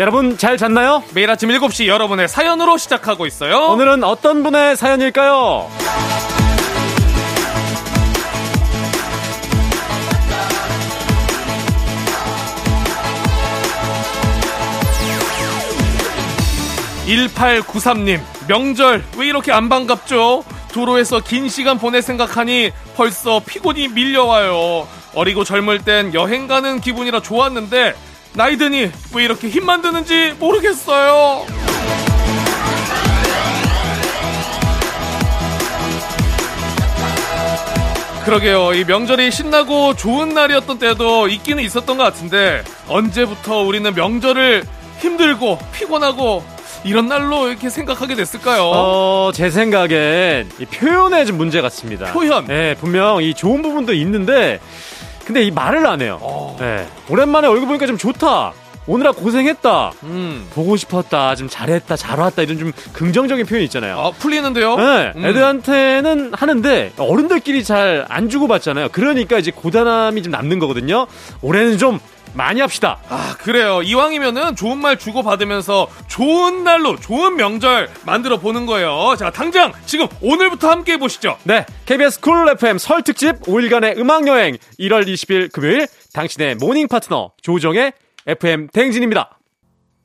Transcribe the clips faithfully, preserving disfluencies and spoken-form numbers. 여러분 잘 잤나요? 매일 아침 일곱 시 여러분의 사연으로 시작하고 있어요. 오늘은 어떤 분의 사연일까요? 일팔구삼 님, 명절 왜 이렇게 안 반갑죠? 도로에서 긴 시간 보낼 생각하니 벌써 피곤이 밀려와요. 어리고 젊을 땐 여행 가는 기분이라 좋았는데 나이 드니 왜 이렇게 힘만 드는지 모르겠어요. 그러게요. 이 명절이 신나고 좋은 날이었던 때도 있기는 있었던 것 같은데 언제부터 우리는 명절을 힘들고 피곤하고 이런 날로 이렇게 생각하게 됐을까요? 어, 제 생각엔 이 표현에 좀 문제 같습니다. 표현? 네, 분명 이 좋은 부분도 있는데 근데 이 말을 안 해요. 어... 네. 오랜만에 얼굴 보니까 좀 좋다. 오늘아 고생했다. 음. 보고 싶었다. 좀 잘했다. 잘 왔다. 이런 좀 긍정적인 표현이 있잖아요. 아, 풀리는데요? 네. 음. 애들한테는 하는데 어른들끼리 잘 안 주고받잖아요. 그러니까 이제 고단함이 좀 남는 거거든요. 올해는 좀 많이 합시다. 아, 그래요. 이왕이면은 좋은 말 주고받으면서 좋은 날로 좋은 명절 만들어 보는 거예요. 자, 당장 지금 오늘부터 함께 해보시죠. 네. 케이비에스 쿨 에프엠 설 특집 오일간의 음악여행 일월 이십일 금요일 당신의 모닝 파트너 조우종의 에프엠 대행진입니다.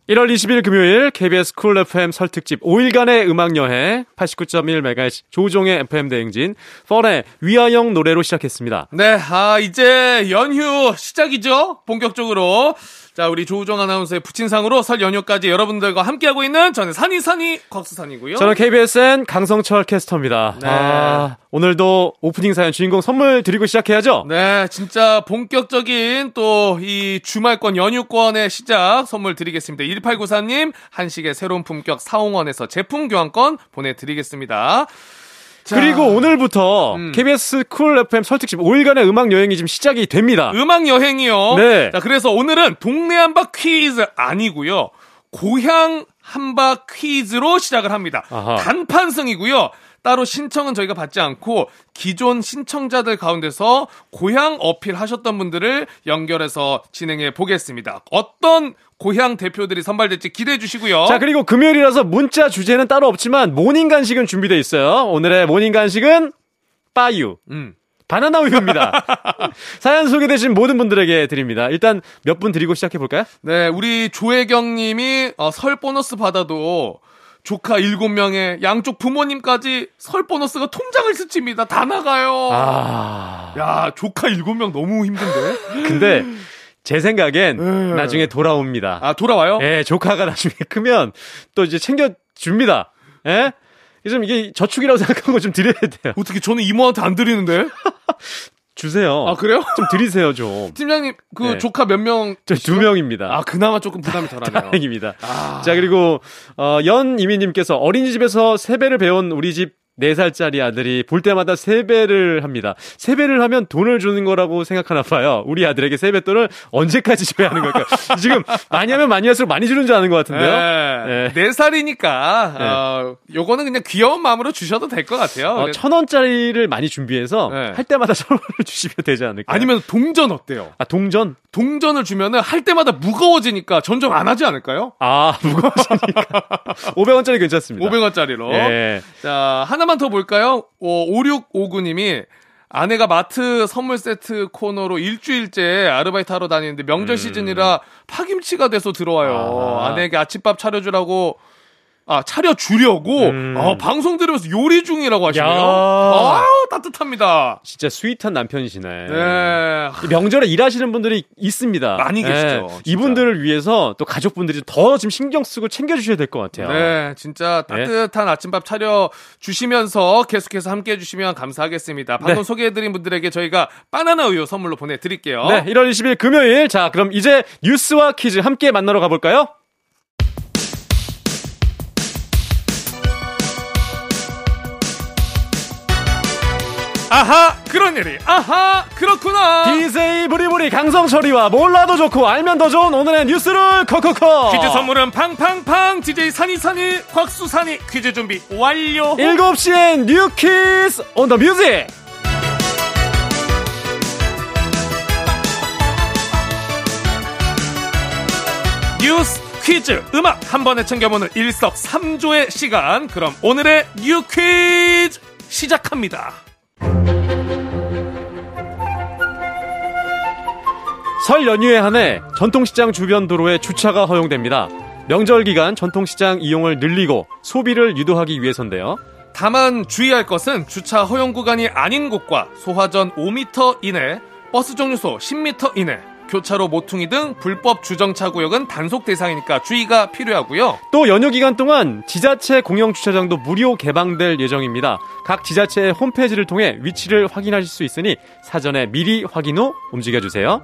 일월 이십일 금요일 케이비에스 쿨 에프엠 설 특집 오일간의 음악여행 팔십구 점 일 메가헤르츠 조우종의 에프엠 대행진 펀의 위아영 노래로 시작했습니다. 네, 아 이제 연휴 시작이죠. 본격적으로 자 우리 조우종 아나운서의 부친상으로 설 연휴까지 여러분들과 함께하고 있는 저는 산이산이 곽수산이고요. 저는 케이비에스엔 강성철 캐스터입니다. 네. 아, 오늘도 오프닝 사연 주인공 선물 드리고 시작해야죠. 네, 진짜 본격적인 또 이 주말권 연휴권의 시작 선물 드리겠습니다. 일팔구삼 님 한식의 새로운 품격 사홍원에서 제품 교환권 보내드리겠습니다. 자. 그리고 오늘부터 음. 케이비에스 쿨 에프엠 설 특집 오일간의 음악 여행이 지금 시작이 됩니다. 음악 여행이요? 네. 자, 그래서 오늘은 동네 한바 퀴즈 아니고요. 고향 한바 퀴즈로 시작을 합니다. 아하. 단판승이고요. 따로 신청은 저희가 받지 않고 기존 신청자들 가운데서 고향 어필하셨던 분들을 연결해서 진행해 보겠습니다. 어떤 고향 대표들이 선발될지 기대해 주시고요. 자, 그리고 금요일이라서 문자 주제는 따로 없지만 모닝 간식은 준비되어 있어요. 오늘의 모닝 간식은 빠유. 음. 바나나 우유입니다. 사연 소개되신 모든 분들에게 드립니다. 일단 몇 분 드리고 시작해볼까요? 네, 우리 조혜경 님이 어, 설 보너스 받아도 조카 일곱 명에 양쪽 부모님까지 설 보너스가 통장을 스칩니다. 다 나가요. 아... 야, 조카 일곱 명 너무 힘든데? 근데 제 생각엔 에이... 나중에 돌아옵니다. 아, 돌아와요? 예, 조카가 나중에 크면 또 이제 챙겨줍니다. 예? 좀 이게 저축이라고 생각하고 좀 드려야 돼요. 어떻게 저는 이모한테 안 드리는데? 주세요. 아, 그래요? 좀 드리세요, 좀. 팀장님, 그 네. 조카 몇 명? 저 두 명입니다. 아, 그나마 조금 부담이 덜하네요. 다행입니다. 아. 자, 그리고, 어, 연이미님께서 어린이집에서 세배를 배운 우리 집 네 살짜리 아들이 볼 때마다 세배를 합니다. 세배를 하면 돈을 주는 거라고 생각하나 봐요. 우리 아들에게 세뱃돈을 언제까지 줘야 하는 걸까요? 지금 많이 하면 많이 할수록 많이 주는 줄 아는 것 같은데요. 네 살이니까 네. 어, 요거는 그냥 귀여운 마음으로 주셔도 될 것 같아요. 어, 천 원짜리를 많이 준비해서 네. 할 때마다 천 원을 주시면 되지 않을까요? 아니면 동전 어때요? 아 동전? 동전을 주면은 할 때마다 무거워지니까 점점 안 하지 않을까요? 아 무거워지니까 오백 원짜리 괜찮습니다. 오백 원짜리로. 네. 자 하나. 하나만 더 볼까요? 어, 오육오구 님이 아내가 마트 선물 세트 코너로 일주일째 아르바이트 하러 다니는데 명절 음. 시즌이라 파김치가 돼서 들어와요. 아. 아내에게 아침밥 차려주라고 아 차려주려고 음. 아, 방송 들으면서 요리 중이라고 하시네요. 아 따뜻합니다. 진짜 스윗한 남편이시네. 네. 명절에 일하시는 분들이 있습니다. 많이 계시죠. 네. 이분들을 위해서 또 가족분들이 더 지금 신경 쓰고 챙겨주셔야 될 것 같아요. 네, 진짜 따뜻한 네. 아침밥 차려주시면서 계속해서 함께해 주시면 감사하겠습니다. 방금 네. 소개해드린 분들에게 저희가 바나나 우유 선물로 보내드릴게요. 네, 일월 이십일 금요일. 자, 그럼 이제 뉴스와 퀴즈 함께 만나러 가볼까요? 아하 그런 일이 아하 그렇구나 디제이 부리부리 강성철이와 몰라도 좋고 알면 더 좋은 오늘의 뉴스를 콕콕콕 퀴즈 선물은 팡팡팡 디제이 산이산이 곽수산이 퀴즈 준비 완료 일곱 시엔 뉴 키즈 온 더 뮤직 뉴스 퀴즈, 음악 한 번에 챙겨보는 일석삼조의 시간. 그럼 오늘의 뉴 퀴즈 시작합니다. 설 연휴에 한해 전통시장 주변 도로에 주차가 허용됩니다. 명절 기간 전통시장 이용을 늘리고 소비를 유도하기 위해서인데요. 다만 주의할 것은 주차 허용 구간이 아닌 곳과 소화전 오 미터 이내, 버스 정류소 십 미터 이내, 교차로 모퉁이 등 불법 주정차 구역은 단속 대상이니까 주의가 필요하고요. 또 연휴 기간 동안 지자체 공영 주차장도 무료 개방될 예정입니다. 각 지자체의 홈페이지를 통해 위치를 확인하실 수 있으니 사전에 미리 확인 후 움직여주세요.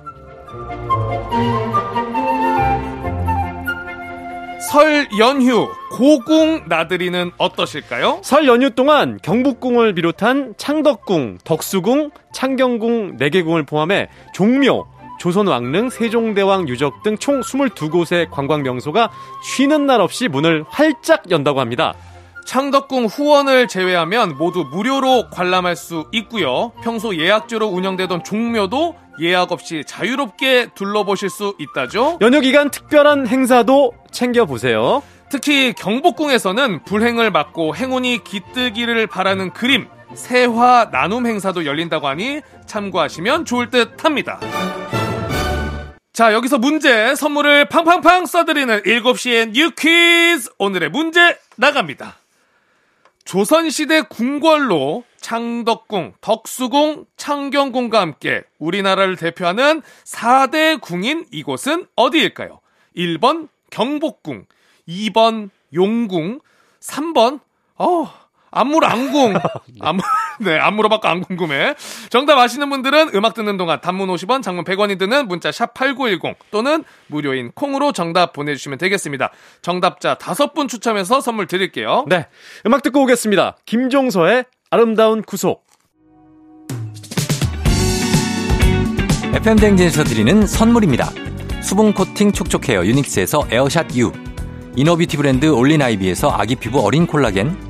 설 연휴 고궁 나들이는 어떠실까요? 설 연휴 동안 경북궁을 비롯한 창덕궁, 덕수궁, 창경궁 네 개 궁을 포함해 종묘, 조선왕릉, 세종대왕 유적 등 총 스물두 곳의 관광명소가 쉬는 날 없이 문을 활짝 연다고 합니다. 창덕궁 후원을 제외하면 모두 무료로 관람할 수 있고요. 평소 예약제로 운영되던 종묘도 예약 없이 자유롭게 둘러보실 수 있다죠. 연휴 기간 특별한 행사도 챙겨보세요. 특히 경복궁에서는 불행을 막고 행운이 깃뜨기를 바라는 그림, 새화 나눔 행사도 열린다고 하니 참고하시면 좋을 듯 합니다. 자, 여기서 문제, 선물을 팡팡팡 쏴드리는 일곱 시의 뉴 퀴즈. 오늘의 문제 나갑니다. 조선시대 궁궐로 창덕궁, 덕수궁, 창경궁과 함께 우리나라를 대표하는 사 대 궁인 이곳은 어디일까요? 일 번 경복궁, 이 번 용궁, 삼 번 어 안 물어 안궁. 안, 네, 안 물어봤고 안 궁금해. 정답 아시는 분들은 음악 듣는 동안 단문 오십 원, 장문 백 원이 드는 문자 샵 팔구일공 또는 무료인 콩으로 정답 보내주시면 되겠습니다. 정답자 다섯 분 추첨해서 선물 드릴게요. 네, 음악 듣고 오겠습니다. 김종서의 아름다운 구속. 에프엠 댕진에서 드리는 선물입니다. 수분 코팅 촉촉헤어 유닉스에서 에어샷 U, 이너뷰티 브랜드 올린아이비에서 아기 피부 어린 콜라겐,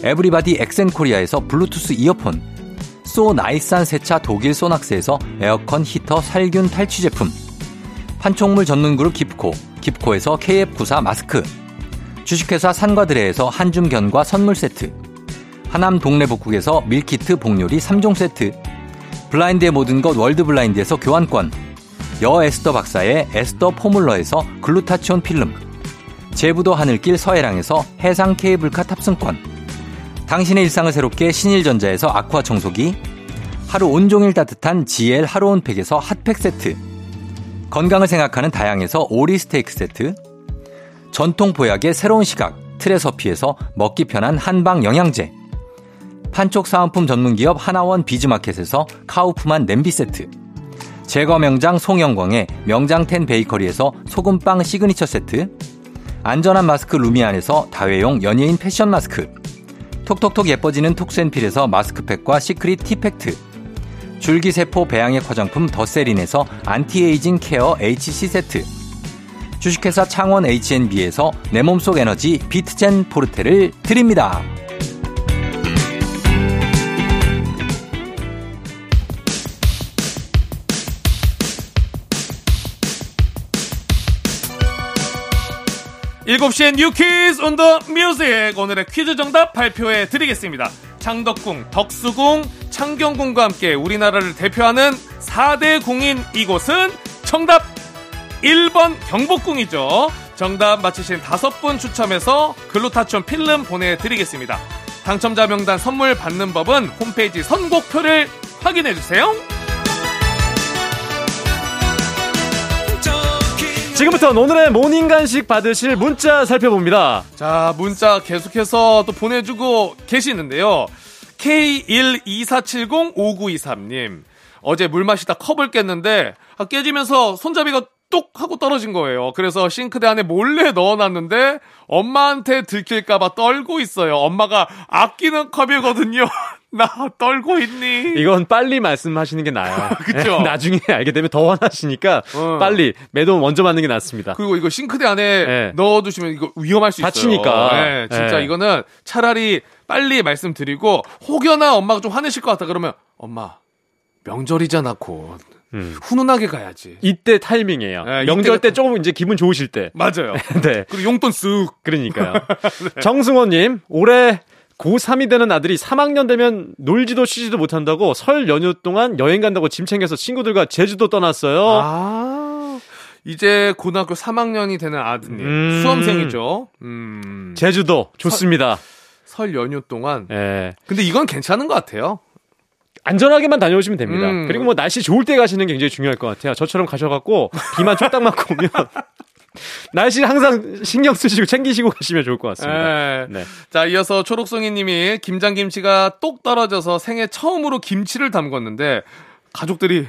에브리바디 엑센코리아에서 블루투스 이어폰, 소 나이산 세차 독일 소낙스에서 에어컨 히터 살균 탈취 제품, 판촉물 전문그룹 깁코, 깁코에서 케이에프구사 마스크, 주식회사 산과드레에서 한줌견과 선물세트, 하남 동래복국에서 밀키트 복요리 삼 종 세트, 블라인드의 모든 것 월드블라인드에서 교환권, 여 에스더 박사의 에스더 포뮬러에서 글루타치온 필름, 제부도 하늘길 서해랑에서 해상 케이블카 탑승권, 당신의 일상을 새롭게 신일전자에서 아쿠아 청소기, 하루 온종일 따뜻한 지엘 하루 온팩에서 핫팩 세트, 건강을 생각하는 다양에서 오리 스테이크 세트, 전통 보약의 새로운 시각 트레서피에서 먹기 편한 한방 영양제, 판촉 사은품 전문기업 하나원 비즈마켓에서 카우프만 냄비 세트, 제과 명장 송영광의 명장텐 베이커리에서 소금빵 시그니처 세트, 안전한 마스크 루미안에서 다회용 연예인 패션 마스크, 톡톡톡 예뻐지는 톡센필에서 마스크팩과 시크릿 티팩트, 줄기세포 배양액 화장품 더세린에서 안티에이징 케어 에이치씨 세트, 주식회사 창원 에이치엔비에서 내 몸속 에너지 비트젠 포르테를 드립니다. 일곱 시엔 뉴 퀴즈 온 더 뮤직. 오늘의 퀴즈 정답 발표해 드리겠습니다. 창덕궁, 덕수궁, 창경궁과 함께 우리나라를 대표하는 사 대 궁인 이곳은 정답 일 번 경복궁이죠. 정답 맞히신 다섯 분 추첨해서 글루타치온 필름 보내드리겠습니다. 당첨자 명단 선물 받는 법은 홈페이지 선곡표를 확인해주세요. 지금부터 오늘의 모닝 간식 받으실 문자 살펴봅니다. 자, 문자 계속해서 또 보내주고 계시는데요. 케이 일이사칠공오구이삼님, 어제 물 마시다 컵을 깼는데 깨지면서 손잡이가 똑 하고 떨어진 거예요. 그래서 싱크대 안에 몰래 넣어놨는데 엄마한테 들킬까봐 떨고 있어요. 엄마가 아끼는 컵이거든요. 나 떨고 있니? 이건 빨리 말씀하시는 게 나아요. 그렇죠. 나중에 알게 되면 더 화나시니까 어. 빨리 매도 먼저 맞는 게 낫습니다. 그리고 이거 싱크대 안에 네. 넣어두시면 이거 위험할 수 다치니까. 있어요. 다치니까. 네, 진짜 네. 이거는 차라리 빨리 말씀드리고 혹여나 엄마가 좀 화내실 것 같다 그러면 엄마 명절이잖아 곧. 음. 훈훈하게 가야지. 이때 타이밍이에요. 네, 명절 이때... 때 조금 이제 기분 좋으실 때. 맞아요. 네. 그리고 용돈 쓱. 그러니까요. 네. 정승호님, 올해 고삼이 되는 아들이 삼 학년 되면 놀지도 쉬지도 못한다고 설 연휴 동안 여행 간다고 짐 챙겨서 친구들과 제주도 떠났어요. 아, 이제 고등학교 삼 학년이 되는 아드님. 음... 수험생이죠. 음... 제주도 좋습니다. 설, 설 연휴 동안. 네. 근데 이건 괜찮은 것 같아요. 안전하게만 다녀오시면 됩니다. 음. 그리고 뭐 날씨 좋을 때 가시는 게 굉장히 중요할 것 같아요. 저처럼 가셔갖고 비만 쫄딱 맞고 오면 날씨 항상 신경 쓰시고 챙기시고 가시면 좋을 것 같습니다. 네. 자, 이어서 초록송이님이 김장김치가 똑 떨어져서 생애 처음으로 김치를 담궜는데 가족들이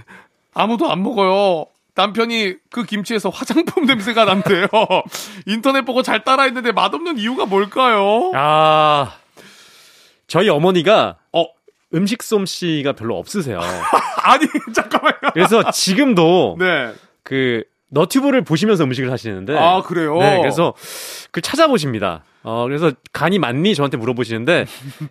아무도 안 먹어요. 남편이 그 김치에서 화장품 냄새가 난대요. 인터넷 보고 잘 따라했는데 맛없는 이유가 뭘까요? 아, 저희 어머니가 어. 음식 솜씨가 별로 없으세요. 아니, 잠깐만요. 그래서 지금도 네. 그 너튜브를 보시면서 음식을 하시는데 아, 그래요? 네, 그래서 그 찾아보십니다. 어, 그래서 간이 맞니? 저한테 물어보시는데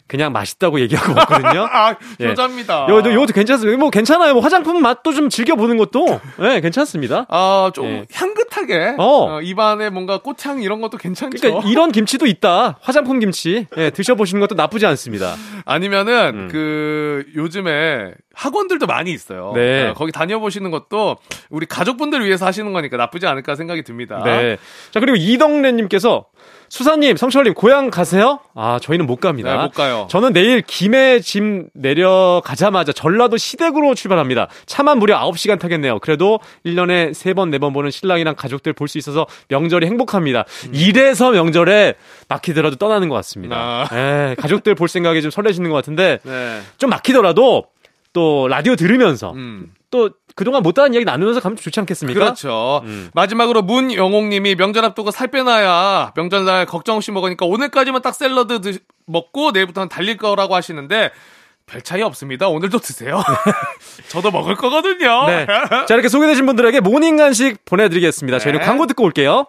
그냥 맛있다고 얘기하고 먹거든요. 아, 효자입니다. 예. 요, 요것도 괜찮습니다. 뭐 괜찮아요. 뭐 화장품 맛도 좀 즐겨보는 것도 네, 괜찮습니다. 아, 좀 예. 향긋하게 어. 어, 입안에 뭔가 꽃향 이런 것도 괜찮죠. 그러니까 이런 김치도 있다. 화장품 김치 예, 드셔보시는 것도 나쁘지 않습니다. 아니면은 음. 그 요즘에 학원들도 많이 있어요. 네. 어, 거기 다녀보시는 것도 우리 가족분들 위해서 하시는 거니까 나쁘지 않을까 생각이 듭니다. 네. 자, 그리고 이덕래님께서 수사님, 성철님, 고향 가세요? 아, 저희는 못 갑니다. 네, 못 가요. 저는 내일 김해 짐 내려가자마자 전라도 시댁으로 출발합니다. 차만 무려 아홉 시간 타겠네요. 그래도 일 년에 세 번, 네 번 보는 신랑이랑 가족들 볼 수 있어서 명절이 행복합니다. 음. 이래서 명절에 막히더라도 떠나는 것 같습니다. 아. 에, 가족들 볼 생각에 좀 설레시는 것 같은데 네. 좀 막히더라도 또 라디오 들으면서 음. 또 그동안 못다한 이야기 나누면서 가면 좋지 않겠습니까? 그렇죠. 음. 마지막으로 문영옥님이 명절 앞두고 살 빼놔야 명절날 걱정 없이 먹으니까 오늘까지만 딱 샐러드 드, 먹고 내일부터는 달릴 거라고 하시는데 별 차이 없습니다. 오늘도 드세요. 저도 먹을 거거든요. 네. 자, 이렇게 소개되신 분들에게 모닝 간식 보내드리겠습니다. 네. 저희는 광고 듣고 올게요.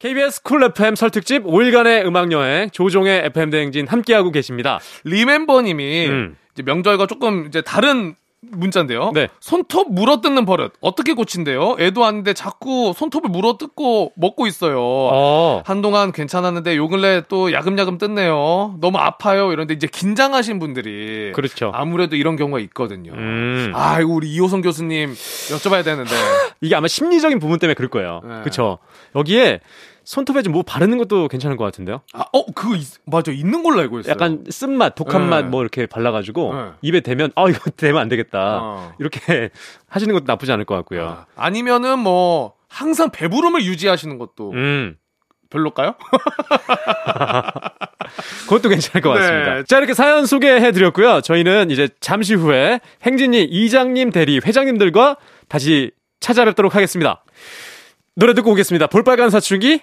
케이비에스 쿨 에프엠 설 특집 오일간의 음악여행 조종의 에프엠 대행진 함께하고 계십니다. 리멤버님이 음. 이제 명절과 조금 이제 다른 문자인데요. 네. 손톱 물어뜯는 버릇 어떻게 고친대요? 애도 아닌데 자꾸 손톱을 물어뜯고 먹고 있어요. 어. 한동안 괜찮았는데 요 근래 또 야금야금 뜯네요. 너무 아파요. 이런데 이제 긴장하신 분들이 그렇죠. 아무래도 이런 경우가 있거든요. 음. 아, 이거 우리 이호성 교수님 여쭤봐야 되는데 이게 아마 심리적인 부분 때문에 그럴 거예요. 네. 그렇죠. 여기에 손톱에 좀 뭐 바르는 것도 괜찮을 것 같은데요? 아, 어, 그거, 있, 맞아. 있는 걸로 알고 있어요. 약간 쓴맛, 독한 네. 맛 뭐 이렇게 발라가지고 네. 입에 대면, 아, 이거 대면 안 되겠다. 어. 이렇게 하시는 것도 나쁘지 않을 것 같고요. 아. 아니면은 뭐, 항상 배부름을 유지하시는 것도 음. 별로일까요? 그것도 괜찮을 것 같습니다. 네. 자, 이렇게 사연 소개해드렸고요. 저희는 이제 잠시 후에 행진이 이장님 대리 회장님들과 다시 찾아뵙도록 하겠습니다. 노래 듣고 오겠습니다. 볼빨간 사춘기.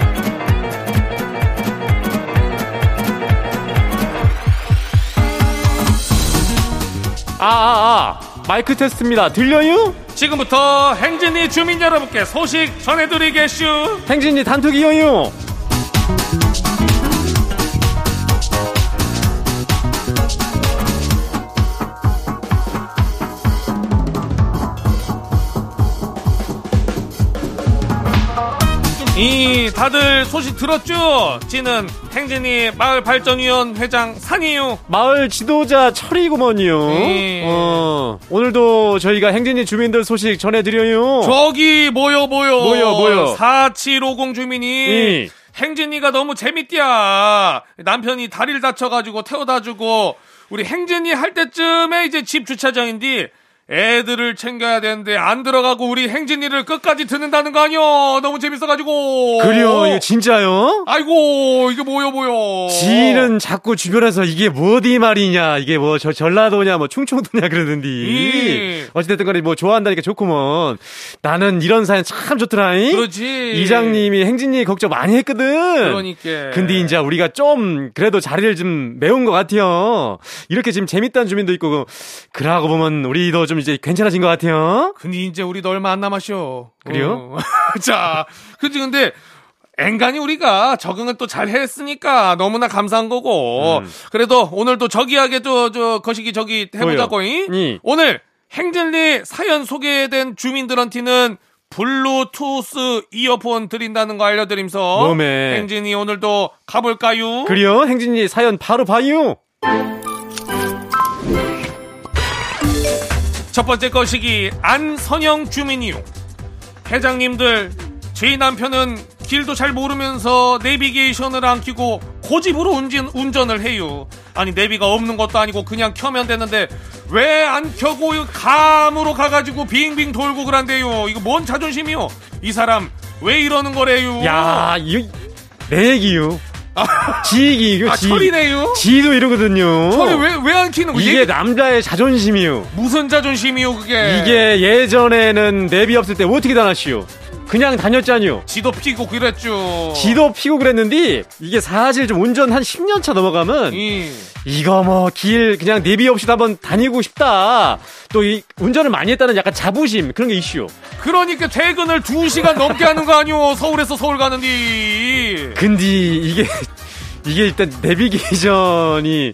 아아아 마이크 테스트입니다. 들려요? 지금부터 행진이 주민 여러분께 소식 전해드리겠슈. 행진이 단톡이요요. 이 다들 소식 들었죠? 지는 행진이 마을발전위원 회장 산이요. 마을 지도자 철이구먼이요. 네. 어, 오늘도 저희가 행진이 주민들 소식 전해드려요. 저기 뭐여 뭐여 뭐여 뭐여 사칠오공 주민이 네. 행진이가 너무 재밌디야. 남편이 다리를 다쳐가지고 태워다주고 우리 행진이 할 때쯤에 이제 집 주차장인데 애들을 챙겨야 되는데 안 들어가고 우리 행진이를 끝까지 듣는다는 거 아니여. 너무 재밌어가지고. 그래요. 이거 진짜요? 아이고 이게 뭐여 뭐여. 지인은 자꾸 주변에서 이게 뭐디 말이냐. 이게 뭐 저 전라도냐 뭐 충청도냐 그러는디. 음. 어찌됐든 간에 뭐 좋아한다니까 좋구먼. 나는 이런 사연 참 좋더라잉. 그렇지. 이장님이 행진이 걱정 많이 했거든. 그러니까. 근데 이제 우리가 좀 그래도 자리를 좀 메운 것 같아요. 이렇게 지금 재밌다는 주민도 있고. 그러고 보면 우리도 좀 이제 괜찮아진 것 같아요. 근데 이제 우리도 얼마 안 남았쇼. 그래요? 어. 자, 그치. 근데 앵간히 우리가 적응을 또 잘 했으니까 너무나 감사한 거고. 음. 그래도 오늘도 저기하게 또 저 거시기 저기 해보자고. 네. 오늘 행진리 사연 소개된 주민들한테는 블루투스 이어폰 드린다는 거 알려드리면서 몸에. 행진이 오늘도 가볼까요? 그래요? 행진이 사연 바로 봐요. 첫 번째 거시기 안선영 주민이요. 회장님들, 제 남편은 길도 잘 모르면서 내비게이션을 안 켜고 고집으로 운전, 운전을 해요. 아니 내비가 없는 것도 아니고 그냥 켜면 되는데 왜 안 켜고 감으로 가가지고 빙빙 돌고 그런데요. 이거 뭔 자존심이요. 이 사람 왜 이러는 거래요. 야, 이, 내 얘기요. 아, 지익이 이거 아, 지, 철이네요. 지도 이러거든요. 철이 왜 왜 안 키는 거예요? 이게 얘기... 남자의 자존심이요. 무슨 자존심이요 그게? 이게 예전에는 내비 없을 때 어떻게 다녔시오? 그냥 다녔잖요. 지도 피고 그랬죠. 지도 피고 그랬는데 이게 사실 좀 운전 한 십 년 차 넘어가면 예. 이거 뭐 길 그냥 내비 없이 한번 다니고 싶다. 또 이 운전을 많이 했다는 약간 자부심 그런 게 이슈요. 그러니까 퇴근을 두 시간 넘게 하는 거 아니오. 서울에서 서울 가는데. 근데 이게 이게 일단 내비게이션이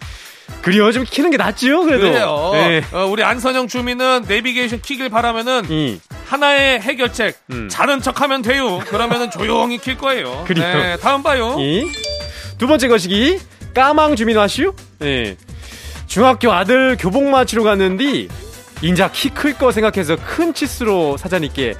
그래요. 좀 키는 게 낫지요, 그래도. 그래요. 네. 어, 우리 안선영 주민은 내비게이션 키길 바라면은 이. 하나의 해결책. 음. 자른 척하면 돼요. 그러면은 조용히 킬 거예요. 그래요. 네, 다음 봐요. 이. 두 번째 거시기 까망 주민 아시오? 네. 중학교 아들 교복 맞추러 갔는데 인자 키 클 거 생각해서 큰 치수로 사자니께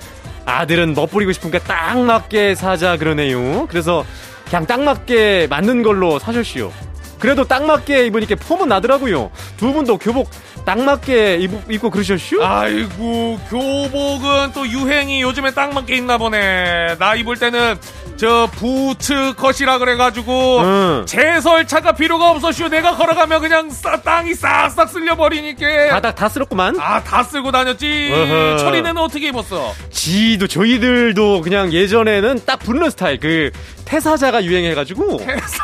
아들은 멋부리고 싶으니까 딱 맞게 사자 그러네요. 그래서 그냥 딱 맞게 맞는 걸로 사셨시오. 그래도 딱 맞게 입으니까 폼은 나더라고요. 두 분도 교복 딱 맞게 입, 입고 그러셨슈? 아이고 교복은 또 유행이 요즘에 딱 맞게 있나 보네. 나 입을 때는 저 부츠 컷이라 그래가지고 음. 제설차가 필요가 없었슈. 내가 걸어가면 그냥 싸, 땅이 싹싹 쓸려버리니까 바닥 다 쓸었구만. 아, 다 쓸고 다녔지. 어허. 철이네는 어떻게 입었어? 지도 저희들도 그냥 예전에는 딱 붙는 스타일 그 태사자가 유행해가지고 태사자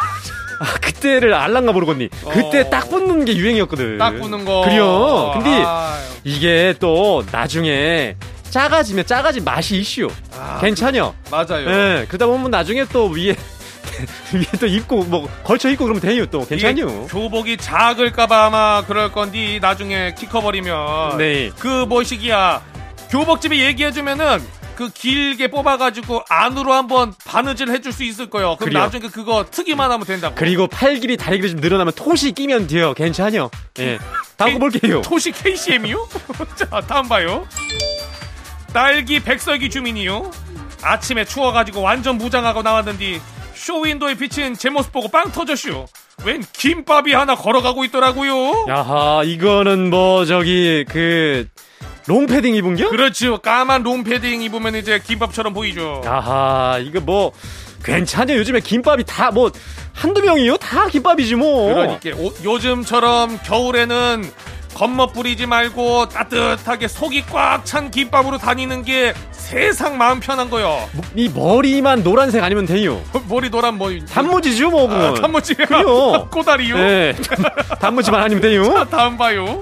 아, 그때를 알랑가 모르겠니. 그때 어... 딱 붙는 게 유행이었거든. 딱 붙는 거. 그래요. 근데 아... 이게 또 나중에 작아지면 작아진 맛이 이슈. 아... 괜찮여. 맞아요. 예. 그러다 보면 나중에 또 위에 위에 또 입고 뭐 걸쳐 입고 그러면 돼요. 또 괜찮요. 교복이 작을까봐 아마 그럴 건데 나중에 키 커버리면. 네. 그 뭐시기야. 교복집이 얘기해주면은. 그 길게 뽑아가지고 안으로 한번 바느질 해줄 수 있을 거예요. 그럼 그래요. 나중에 그거 트기만 하면 된다고. 그리고 팔 길이 다리 길이 좀 늘어나면 토시 끼면 돼요. 괜찮아요. 예. 다음 거 볼게요. 토시 케이씨엠이요? 자, 다음 봐요. 딸기 백설기 주민이요. 아침에 추워가지고 완전 무장하고 나왔는데 쇼윈도에 비친 제 모습 보고 빵 터졌슈. 웬 김밥이 하나 걸어가고 있더라고요. 야하, 이거는 뭐 저기 그... 롱패딩 입은겨? 그렇죠. 까만 롱패딩 입으면 이제 김밥처럼 보이죠. 아하, 이거 뭐 괜찮아요. 요즘에 김밥이 다 뭐 한두 명이요? 다 김밥이지 뭐. 그러니까 오, 요즘처럼 겨울에는 겉멋 부리지 말고 따뜻하게 속이 꽉 찬 김밥으로 다니는 게 세상 마음 편한 거요. 이 머리만 노란색 아니면 돼요. 머리 노란 뭐 단무지죠 뭐. 아, 단무지. 그래요. 꼬다리요. 네. 단무지만 아니면 돼요. 자, 다음 봐요.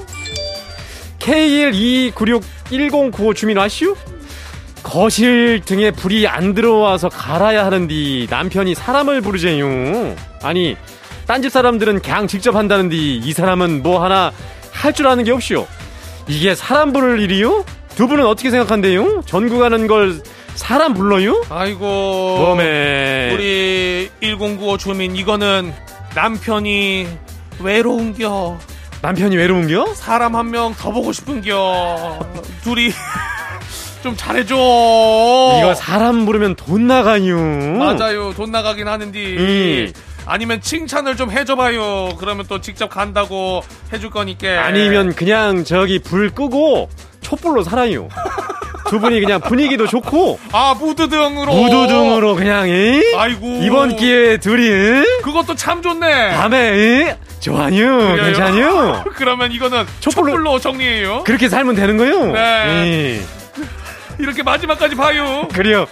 케이 일 이 구 육 일 공 구 오 주민 아시오? 거실 등에 불이 안 들어와서 갈아야 하는데 남편이 사람을 부르제요. 아니 딴 집 사람들은 그냥 직접 한다는데 이 사람은 뭐 하나 할 줄 아는 게 없시오. 이게 사람 부를 일이요? 두 분은 어떻게 생각한대요? 전구 가는 걸 사람 불러요? 아이고. 범해. 우리 일공구오 주민, 이거는 남편이 외로운겨. 남편이 외로운겨? 사람 한 명 더 보고 싶은겨. 둘이 좀 잘해줘. 이거 사람 부르면 돈 나가요. 맞아요. 돈 나가긴 하는데. 음. 아니면 칭찬을 좀 해줘봐요. 그러면 또 직접 간다고 해줄 거니까. 아니면 그냥 저기 불 끄고 촛불로 살아요. 두 분이 그냥 분위기도 좋고. 아, 무드등으로. 무드등으로 그냥. 에이? 아이고. 이번 기회에 둘이. 에이? 그것도 참 좋네. 밤에. 에이? 좋아요. 괜찮아요. 그러면 이거는 촛불로, 촛불로 정리해요. 그렇게 살면 되는 거요. 네. 에이. 이렇게 마지막까지 봐요. 그래요.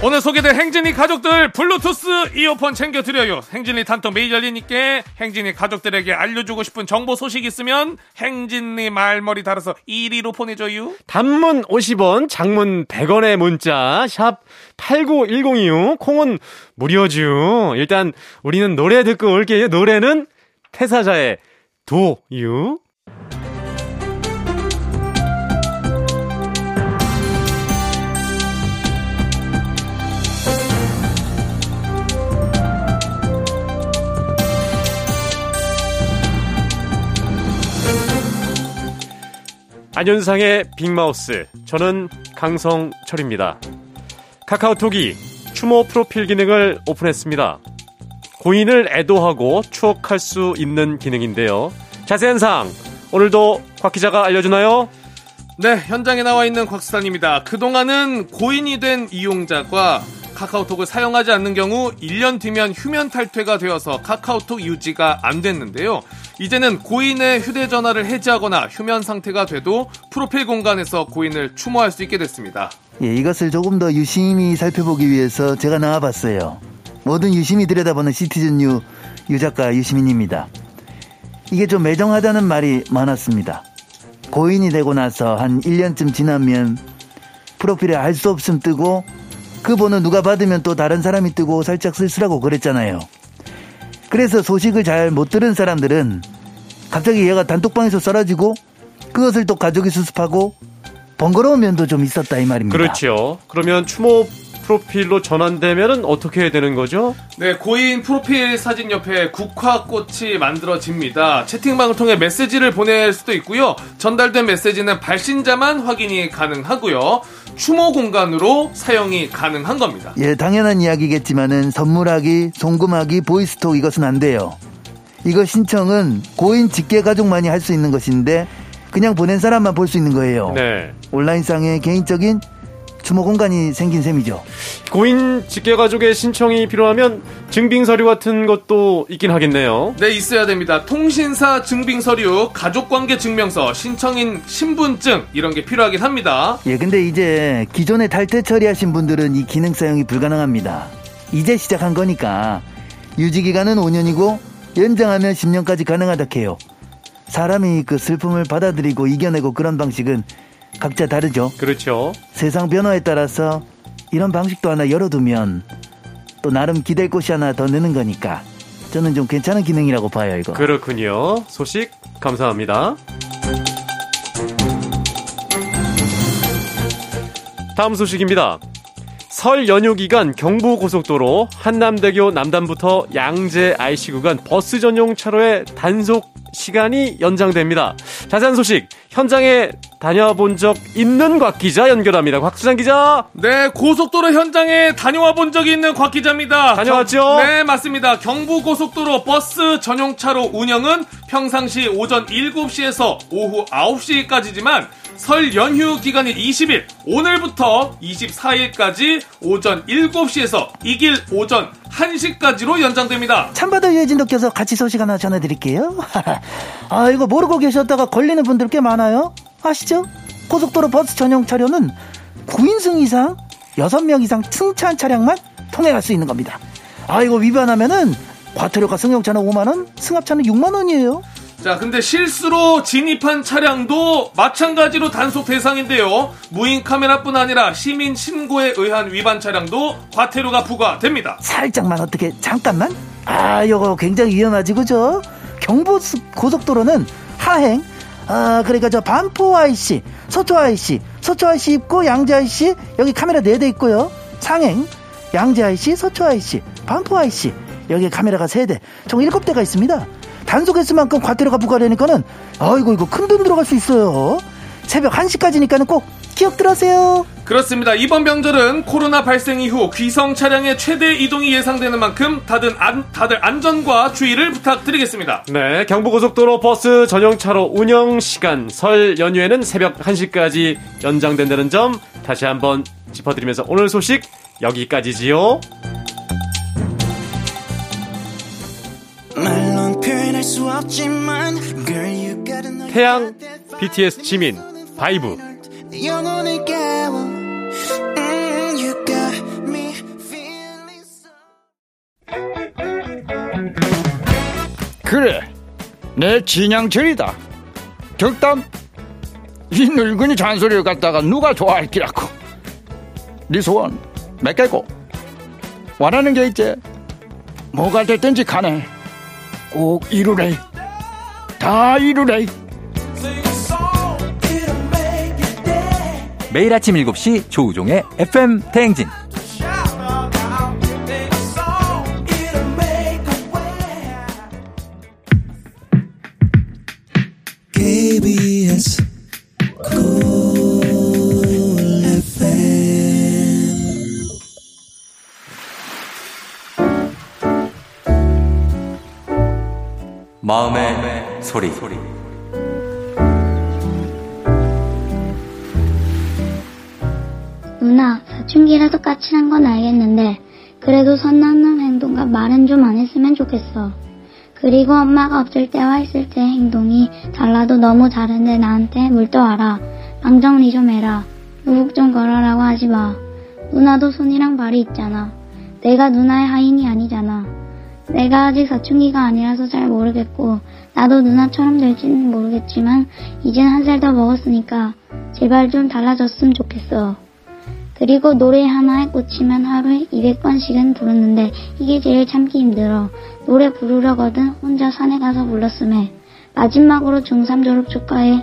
오늘 소개된 행진이 가족들 블루투스 이어폰 챙겨드려요. 행진이 단톡 메일 열리니까 행진이 가족들에게 알려주고 싶은 정보 소식 있으면 행진이 말머리 달아서 이리로 보내줘요. 단문 오십 원, 장문 백 원의 문자 샵 팔구일공이요. 콩은 무료죠. 일단 우리는 노래 듣고 올게요. 노래는 태사자의 도유. 안현상의 빅마우스, 저는 강성철입니다. 카카오톡이 추모 프로필 기능을 오픈했습니다. 고인을 애도하고 추억할 수 있는 기능인데요. 자세한 사항 오늘도 곽 기자가 알려주나요? 네, 현장에 나와 있는 곽수산입니다. 그동안은 고인이 된 이용자가 카카오톡을 사용하지 않는 경우 일 년 뒤면 휴면 탈퇴가 되어서 카카오톡 유지가 안 됐는데요. 이제는 고인의 휴대전화를 해지하거나 휴면 상태가 돼도 프로필 공간에서 고인을 추모할 수 있게 됐습니다. 예, 이것을 조금 더 유심히 살펴보기 위해서 제가 나와봤어요. 모든 유심히 들여다보는 시티즌유 유작가 유시민입니다. 이게 좀 매정하다는 말이 많았습니다. 고인이 되고 나서 한 일 년쯤 지나면 프로필에 알 수 없음 뜨고, 그 번호 누가 받으면 또 다른 사람이 뜨고 살짝 쓸쓸하고 그랬잖아요. 그래서 소식을 잘 못 들은 사람들은 갑자기 얘가 단톡방에서 사라지고 그것을 또 가족이 수습하고 번거로운 면도 좀 있었다 이 말입니다. 그렇죠. 그러면 추모 프로필로 전환되면 어떻게 해야 되는 거죠? 네, 고인 프로필 사진 옆에 국화꽃이 만들어집니다. 채팅방을 통해 메시지를 보낼 수도 있고요. 전달된 메시지는 발신자만 확인이 가능하고요. 추모 공간으로 사용이 가능한 겁니다. 예, 당연한 이야기겠지만은 선물하기, 송금하기, 보이스톡 이것은 안 돼요. 이거 신청은 고인 직계 가족만이 할 수 있는 것인데 그냥 보낸 사람만 볼 수 있는 거예요. 네. 온라인상의 개인적인 추모 공간이 생긴 셈이죠. 고인 직계가족의 신청이 필요하면 증빙서류 같은 것도 있긴 하겠네요. 네, 있어야 됩니다. 통신사 증빙서류, 가족관계 증명서, 신청인 신분증 이런 게 필요하긴 합니다. 예, 근데 이제 기존에 탈퇴 처리하신 분들은 이 기능 사용이 불가능합니다. 이제 시작한 거니까 유지기간은 오 년이고 연장하면 십 년까지 가능하다 해요. 사람이 그 슬픔을 받아들이고 이겨내고 그런 방식은 각자 다르죠. 그렇죠. 세상 변화에 따라서 이런 방식도 하나 열어두면 또 나름 기댈 곳이 하나 더 느는 거니까 저는 좀 괜찮은 기능이라고 봐요, 이거. 그렇군요. 소식 감사합니다. 다음 소식입니다. 설 연휴 기간 경부고속도로 한남대교 남단부터 양재아이씨 구간 버스 전용 차로의 단속 시간이 연장됩니다. 자세한 소식 현장에 다녀본 적 있는 곽 기자 연결합니다. 곽수산 기자. 네, 고속도로 현장에 다녀와 본 적이 있는 곽 기자입니다. 다녀왔죠? 경, 네, 맞습니다. 경부고속도로 버스 전용차로 운영은 평상시 오전 일곱 시에서 오후 아홉 시까지지만 설 연휴 기간인 이십 일, 오늘부터 이십사 일까지 오전 일곱 시에서 이길 오전 한 시까지로 연장됩니다. 찬바다 위에 진도께서 같이 소식 하나 전해드릴게요. 아, 이거 모르고 계셨다가 걸리는 분들 꽤 많아요. 아시죠? 고속도로 버스 전용 차량은 구 인승 이상 여섯 명 이상 승차한 차량만 통행할 수 있는 겁니다. 아, 이거 위반하면은 과태료가 승용차는 오만 원, 승합차는 육만 원이에요. 자, 근데 실수로 진입한 차량도 마찬가지로 단속 대상인데요. 무인 카메라뿐 아니라 시민 신고에 의한 위반 차량도 과태료가 부과됩니다. 살짝만 어떻게 잠깐만? 아, 이거 굉장히 위험하지, 그죠? 경부 고속도로는 차행, 아, 그러니까 저 반포아이씨, 서초아이씨, 서초아이씨 있고 양재아이씨 여기 카메라 네 대 있고요. 상행, 양재아이씨, 서초아이씨, 반포아이씨 여기 카메라가 세 대, 총 일곱 대가 있습니다. 단속 횟수만큼 과태료가 부과되니까는 아이고 이거 큰돈 들어갈 수 있어요. 새벽 한 시까지니까는 꼭 기억 들으세요. 그렇습니다. 이번 명절은 코로나 발생 이후 귀성 차량의 최대 이동이 예상되는 만큼 다들, 안, 다들 안전과 주의를 부탁드리겠습니다. 네, 경부고속도로 버스 전용차로 운영시간 설 연휴에는 새벽 한 시까지 연장된다는 점 다시 한번 짚어드리면서 오늘 소식 여기까지지요. 태양, 비티에스, 지민, 바이브. 그래, 내 진양철이다. 적담, 이 늙은이 잔소리를 갖다가 누가 좋아할 기라고. 네 소원 몇 개고 원하는 게 있지. 뭐가 됐든지 간에 꼭 이루래. 다 이루래. 매일 아침 일곱 시 조우종의 에프엠 대행진. 케이비에스 마음의, 마음의 소리. 소리. 누나, 사춘기라서 까칠한 건 알겠는데 그래도 선 넘는 행동과 말은 좀 안 했으면 좋겠어. 그리고 엄마가 없을 때와 있을 때 행동이 달라도 너무 다른데 나한테 물떠와라. 방정리 좀 해라. 우국 좀 걸어라고 하지 마. 누나도 손이랑 발이 있잖아. 내가 누나의 하인이 아니잖아. 내가 아직 사춘기가 아니라서 잘 모르겠고 나도 누나처럼 될지는 모르겠지만 이젠 한 살 더 먹었으니까 제발 좀 달라졌으면 좋겠어. 그리고 노래 하나에 꽂히면 하루에 이백 번씩은 부르는데 이게 제일 참기 힘들어. 노래 부르려거든 혼자 산에 가서 불렀음에. 마지막으로 중삼 졸업 축하해.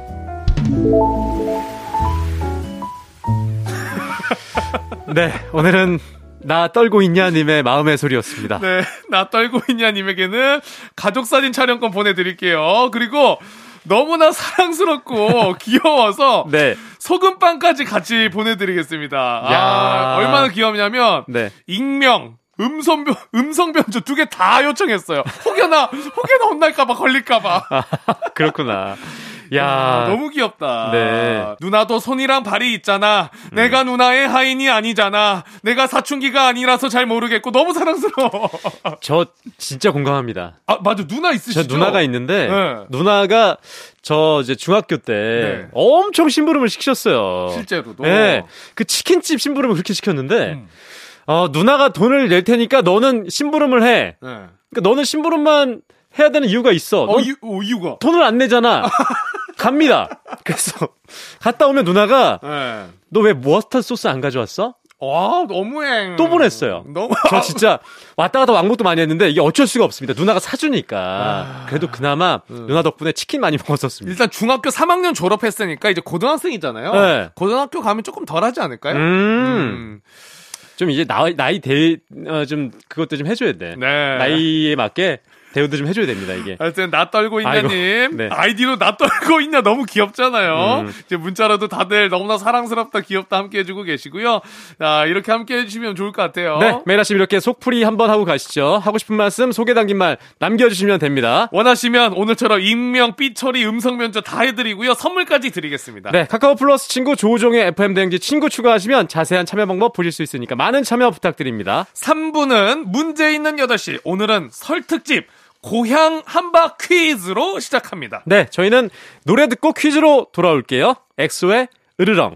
네, 오늘은 나 떨고 있냐님의 마음의 소리였습니다. 네, 나 떨고 있냐님에게는 가족사진 촬영권 보내드릴게요. 그리고 너무나 사랑스럽고 귀여워서 네. 소금빵까지 같이 보내드리겠습니다. 아, 얼마나 귀엽냐면 네. 익명, 음성변, 음성변조 두 개 다 요청했어요. 혹여나, 혹여나 혼날까봐 걸릴까봐. 아, 그렇구나. 야, 아, 너무 귀엽다. 네. 누나도 손이랑 발이 있잖아. 음. 내가 누나의 하인이 아니잖아. 내가 사춘기가 아니라서 잘 모르겠고 너무 사랑스러워. 저 진짜 공감합니다. 아, 맞아. 누나 있으시죠? 저 누나가 있는데 네. 누나가 저 이제 중학교 때 네. 엄청 심부름을 시켰어요. 실제로도. 네. 그 치킨집 심부름을 그렇게 시켰는데 음. 어, 누나가 돈을 낼 테니까 너는 심부름을 해. 네. 그러니까 너는 심부름만 해야 되는 이유가 있어. 어, 이, 어, 이유가. 돈을 안 내잖아. 갑니다. 그래서 갔다 오면 누나가 네. 너 왜 머스타드 소스 안 가져왔어? 와, 너무해. 또 보냈어요. 너무... 저 진짜 왔다 갔다 왕복도 많이 했는데 이게 어쩔 수가 없습니다. 누나가 사주니까. 아... 그래도 그나마 음. 누나 덕분에 치킨 많이 먹었었습니다. 일단 중학교 삼 학년 졸업했으니까 이제 고등학생이잖아요. 네. 고등학교 가면 조금 덜하지 않을까요? 음. 음. 좀 이제 나이, 나이 대, 어, 좀 그것도 좀 해줘야 돼. 네. 나이에 맞게. 대우도 좀 해줘야 됩니다, 이게. 하여튼, 나 떨고 있냐님. 네. 아이디로 나 떨고 있냐 너무 귀엽잖아요. 음. 이제 문자로도 다들 너무나 사랑스럽다, 귀엽다 함께 해주고 계시고요. 자, 이렇게 함께 해주시면 좋을 것 같아요. 네. 매일 아침 이렇게 속풀이 한번 하고 가시죠. 하고 싶은 말씀, 소개 담긴 말 남겨주시면 됩니다. 원하시면 오늘처럼 익명, 삐처리, 음성면조 다 해드리고요. 선물까지 드리겠습니다. 네. 카카오 플러스 친구, 조우종의 에프엠 대행지 친구 추가하시면 자세한 참여 방법 보실 수 있으니까 많은 참여 부탁드립니다. 삼 부는 문제 있는 여덟 시. 오늘은 설 특집. 고향 한바 퀴즈로 시작합니다. 네, 저희는 노래 듣고 퀴즈로 돌아올게요. 엑소의 으르렁.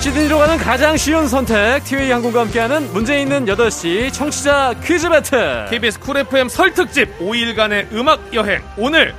시드니로 가는 가장 쉬운 선택, 티웨이 항공과 함께하는 문제있는 여덟 시 청취자 퀴즈 배틀. 케이비에스 쿨 에프엠 설 특집 오 일간의 음악 여행. 오늘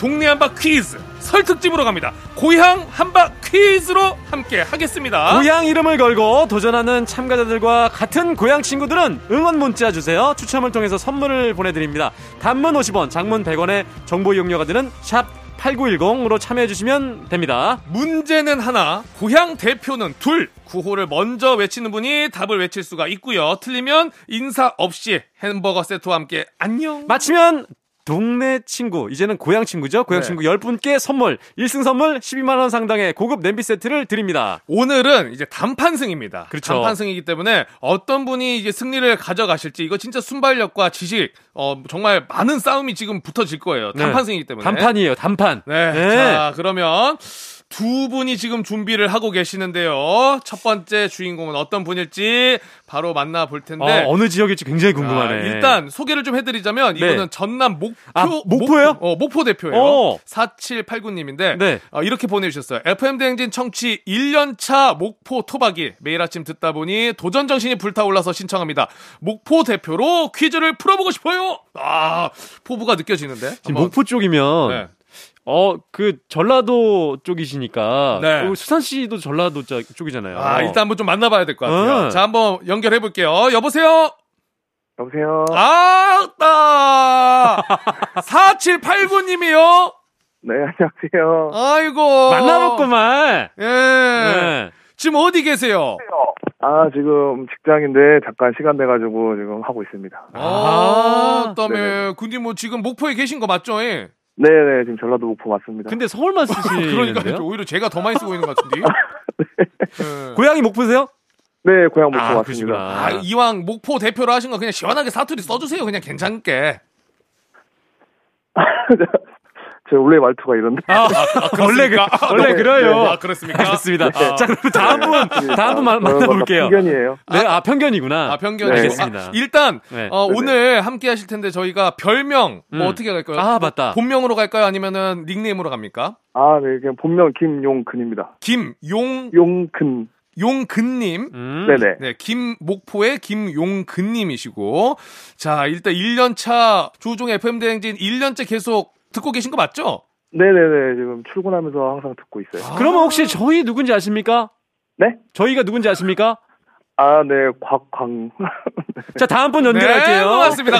동네 한바 퀴즈 설 특집으로 갑니다. 고향 한바 퀴즈로 함께 하겠습니다. 고향 이름을 걸고 도전하는 참가자들과 같은 고향 친구들은 응원 문자 주세요. 추첨을 통해서 선물을 보내드립니다. 단문 오십 원, 장문 백 원의 정보 이용료가 드는 샵 팔구일공으로 참여해주시면 됩니다. 문제는 하나, 고향 대표는 둘. 구호를 먼저 외치는 분이 답을 외칠 수가 있고요. 틀리면 인사 없이 햄버거 세트와 함께 안녕. 마치면 동네 친구, 이제는 고향 친구죠. 고향 네. 친구 열 분께 선물, 일 승 선물 십이만 원 상당의 고급 냄비 세트를 드립니다. 오늘은 이제 단판승입니다. 그렇죠. 단판승이기 때문에 어떤 분이 이제 승리를 가져가실지, 이거 진짜 순발력과 지식, 어, 정말 많은 싸움이 지금 붙어질 거예요. 단판승이기 때문에. 네. 단판이에요, 단판. 네. 네. 자, 그러면 두 분이 지금 준비를 하고 계시는데요. 첫 번째 주인공은 어떤 분일지 바로 만나볼 텐데. 어, 어느 지역일지 굉장히 궁금하네. 아, 일단 소개를 좀 해드리자면 네. 이거는 전남 목표. 아, 목포예요? 목포, 어, 목포 대표예요. 어. 사칠팔구 님인데 네. 어, 이렇게 보내주셨어요. 에프엠 대행진 청취 일 년 차 목포 토박이, 매일 아침 듣다 보니 도전정신이 불타올라서 신청합니다. 목포 대표로 퀴즈를 풀어보고 싶어요. 아, 포부가 느껴지는데. 지금 목포 쪽이면 네. 어, 그 전라도 쪽이시니까 네. 수산 씨도 전라도 쪽이잖아요. 아, 일단 한번 좀 만나봐야 될 것 같아요. 어. 자, 한번 연결해 볼게요. 여보세요. 여보세요. 아, 따 사칠팔구 님이요. 네, 안녕하세요. 아이고, 만나봤구만. 예. 네. 지금 어디 계세요? 아, 지금 직장인데 잠깐 시간 돼가지고 지금 하고 있습니다. 아, 아 그다음에 근데 뭐 지금 목포에 계신 거 맞죠? 예? 네네, 지금 전라도 목포 맞습니다. 근데 서울만 쓰시는데요? 그러니까 오히려 제가 더 많이 쓰고 있는 것 같은데. 네. 네. 고향이 목포세요? 네, 고향 목포 아, 맞습니다. 아, 이왕 목포 대표로 하신 거 그냥 시원하게 사투리 써주세요. 그냥 괜찮게. 제 원래 말투가 이런데. 아, 아, 아, 원래, 그, 아, 원래 네, 그래요. 네, 네. 아, 그렇습니까? 알겠습니다. 네. 자, 그럼 다음 분, 다음 분 만나볼게요. 편견이에요. 네, 아, 편견이구나. 아, 편견이. 네. 알겠습니다. 아, 일단, 네. 어, 오늘 함께 하실 텐데 저희가 별명, 음. 뭐 어떻게 갈까요? 아, 맞다. 본명으로 갈까요? 아니면은 닉네임으로 갑니까? 아, 네, 그냥 본명 김용근입니다. 김용. 용근. 용근님. 음. 네네. 네, 김목포의 김용근님이시고. 자, 일단 일 년 차 조종 에프엠 대행진 일 년째 계속 듣고 계신 거 맞죠? 네네네, 지금 출근하면서 항상 듣고 있어요. 아~ 그러면 혹시 저희 누군지 아십니까? 네? 저희가 누군지 아십니까? 아, 네, 곽광. 자, 다음 분 연결할게요. 네, 고맙습니다.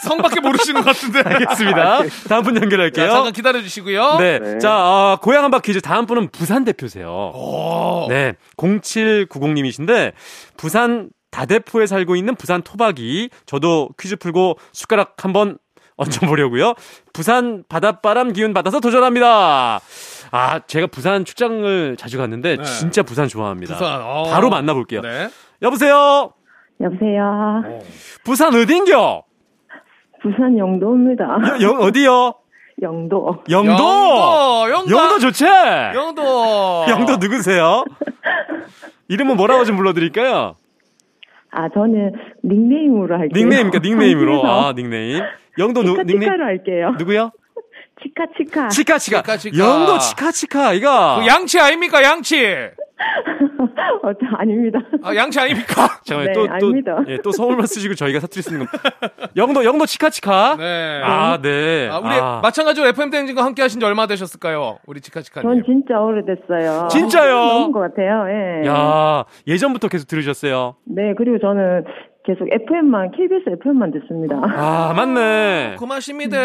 성밖에 모르시는 것 같은데. 알겠습니다. 다음 분 연결할게요. 야, 잠깐 기다려주시고요. 네. 네. 자, 어, 고향 한바 퀴즈. 다음 분은 부산 대표세요. 오. 네, 공칠구공 님이신데, 부산 다대포에 살고 있는 부산 토박이. 저도 퀴즈 풀고 숟가락 한번 얹어보려고요. 부산 바닷바람 기운 받아서 도전합니다. 아, 제가 부산 출장을 자주 갔는데 네. 진짜 부산 좋아합니다. 부산, 어. 바로 만나볼게요. 네. 여보세요. 여보세요. 네. 부산 어딘겨? 부산 영도입니다. 여, 어디요? 영도. 영도. 영도. 영도. 영도 좋지? 영도. 영도 누구세요? 이름은 뭐라고 좀 불러드릴까요? 아, 저는 닉네임으로 할게요. 닉네임이니까 닉네임으로. 아, 닉네임. 영도 치카, 누, 닉네임? 치카로 할게요. 누구요? 치카치카. 치카치카. 치카치카. 영도 치카치카. 이거. 그 양치 아닙니까? 양치. 어, 아닙니다. 아, 양치 아닙니까? 잠깐만요. 네, 또, 아닙니다. 또, 예, 또 서울만 쓰시고 저희가 사투리 쓰는 거. 영도, 영도 치카치카. 네. 아, 네. 아, 우리 아. 마찬가지로 에프엠 대행진과 함께 하신 지 얼마 되셨을까요? 우리 치카치카님. 전 진짜 오래됐어요. 진짜요? 넘은 것 같아요. 예. 야, 예전부터 계속 들으셨어요. 네, 그리고 저는 계속 에프엠만, 케이비에스 에프엠만 듣습니다. 아, 맞네. 고맙습니다.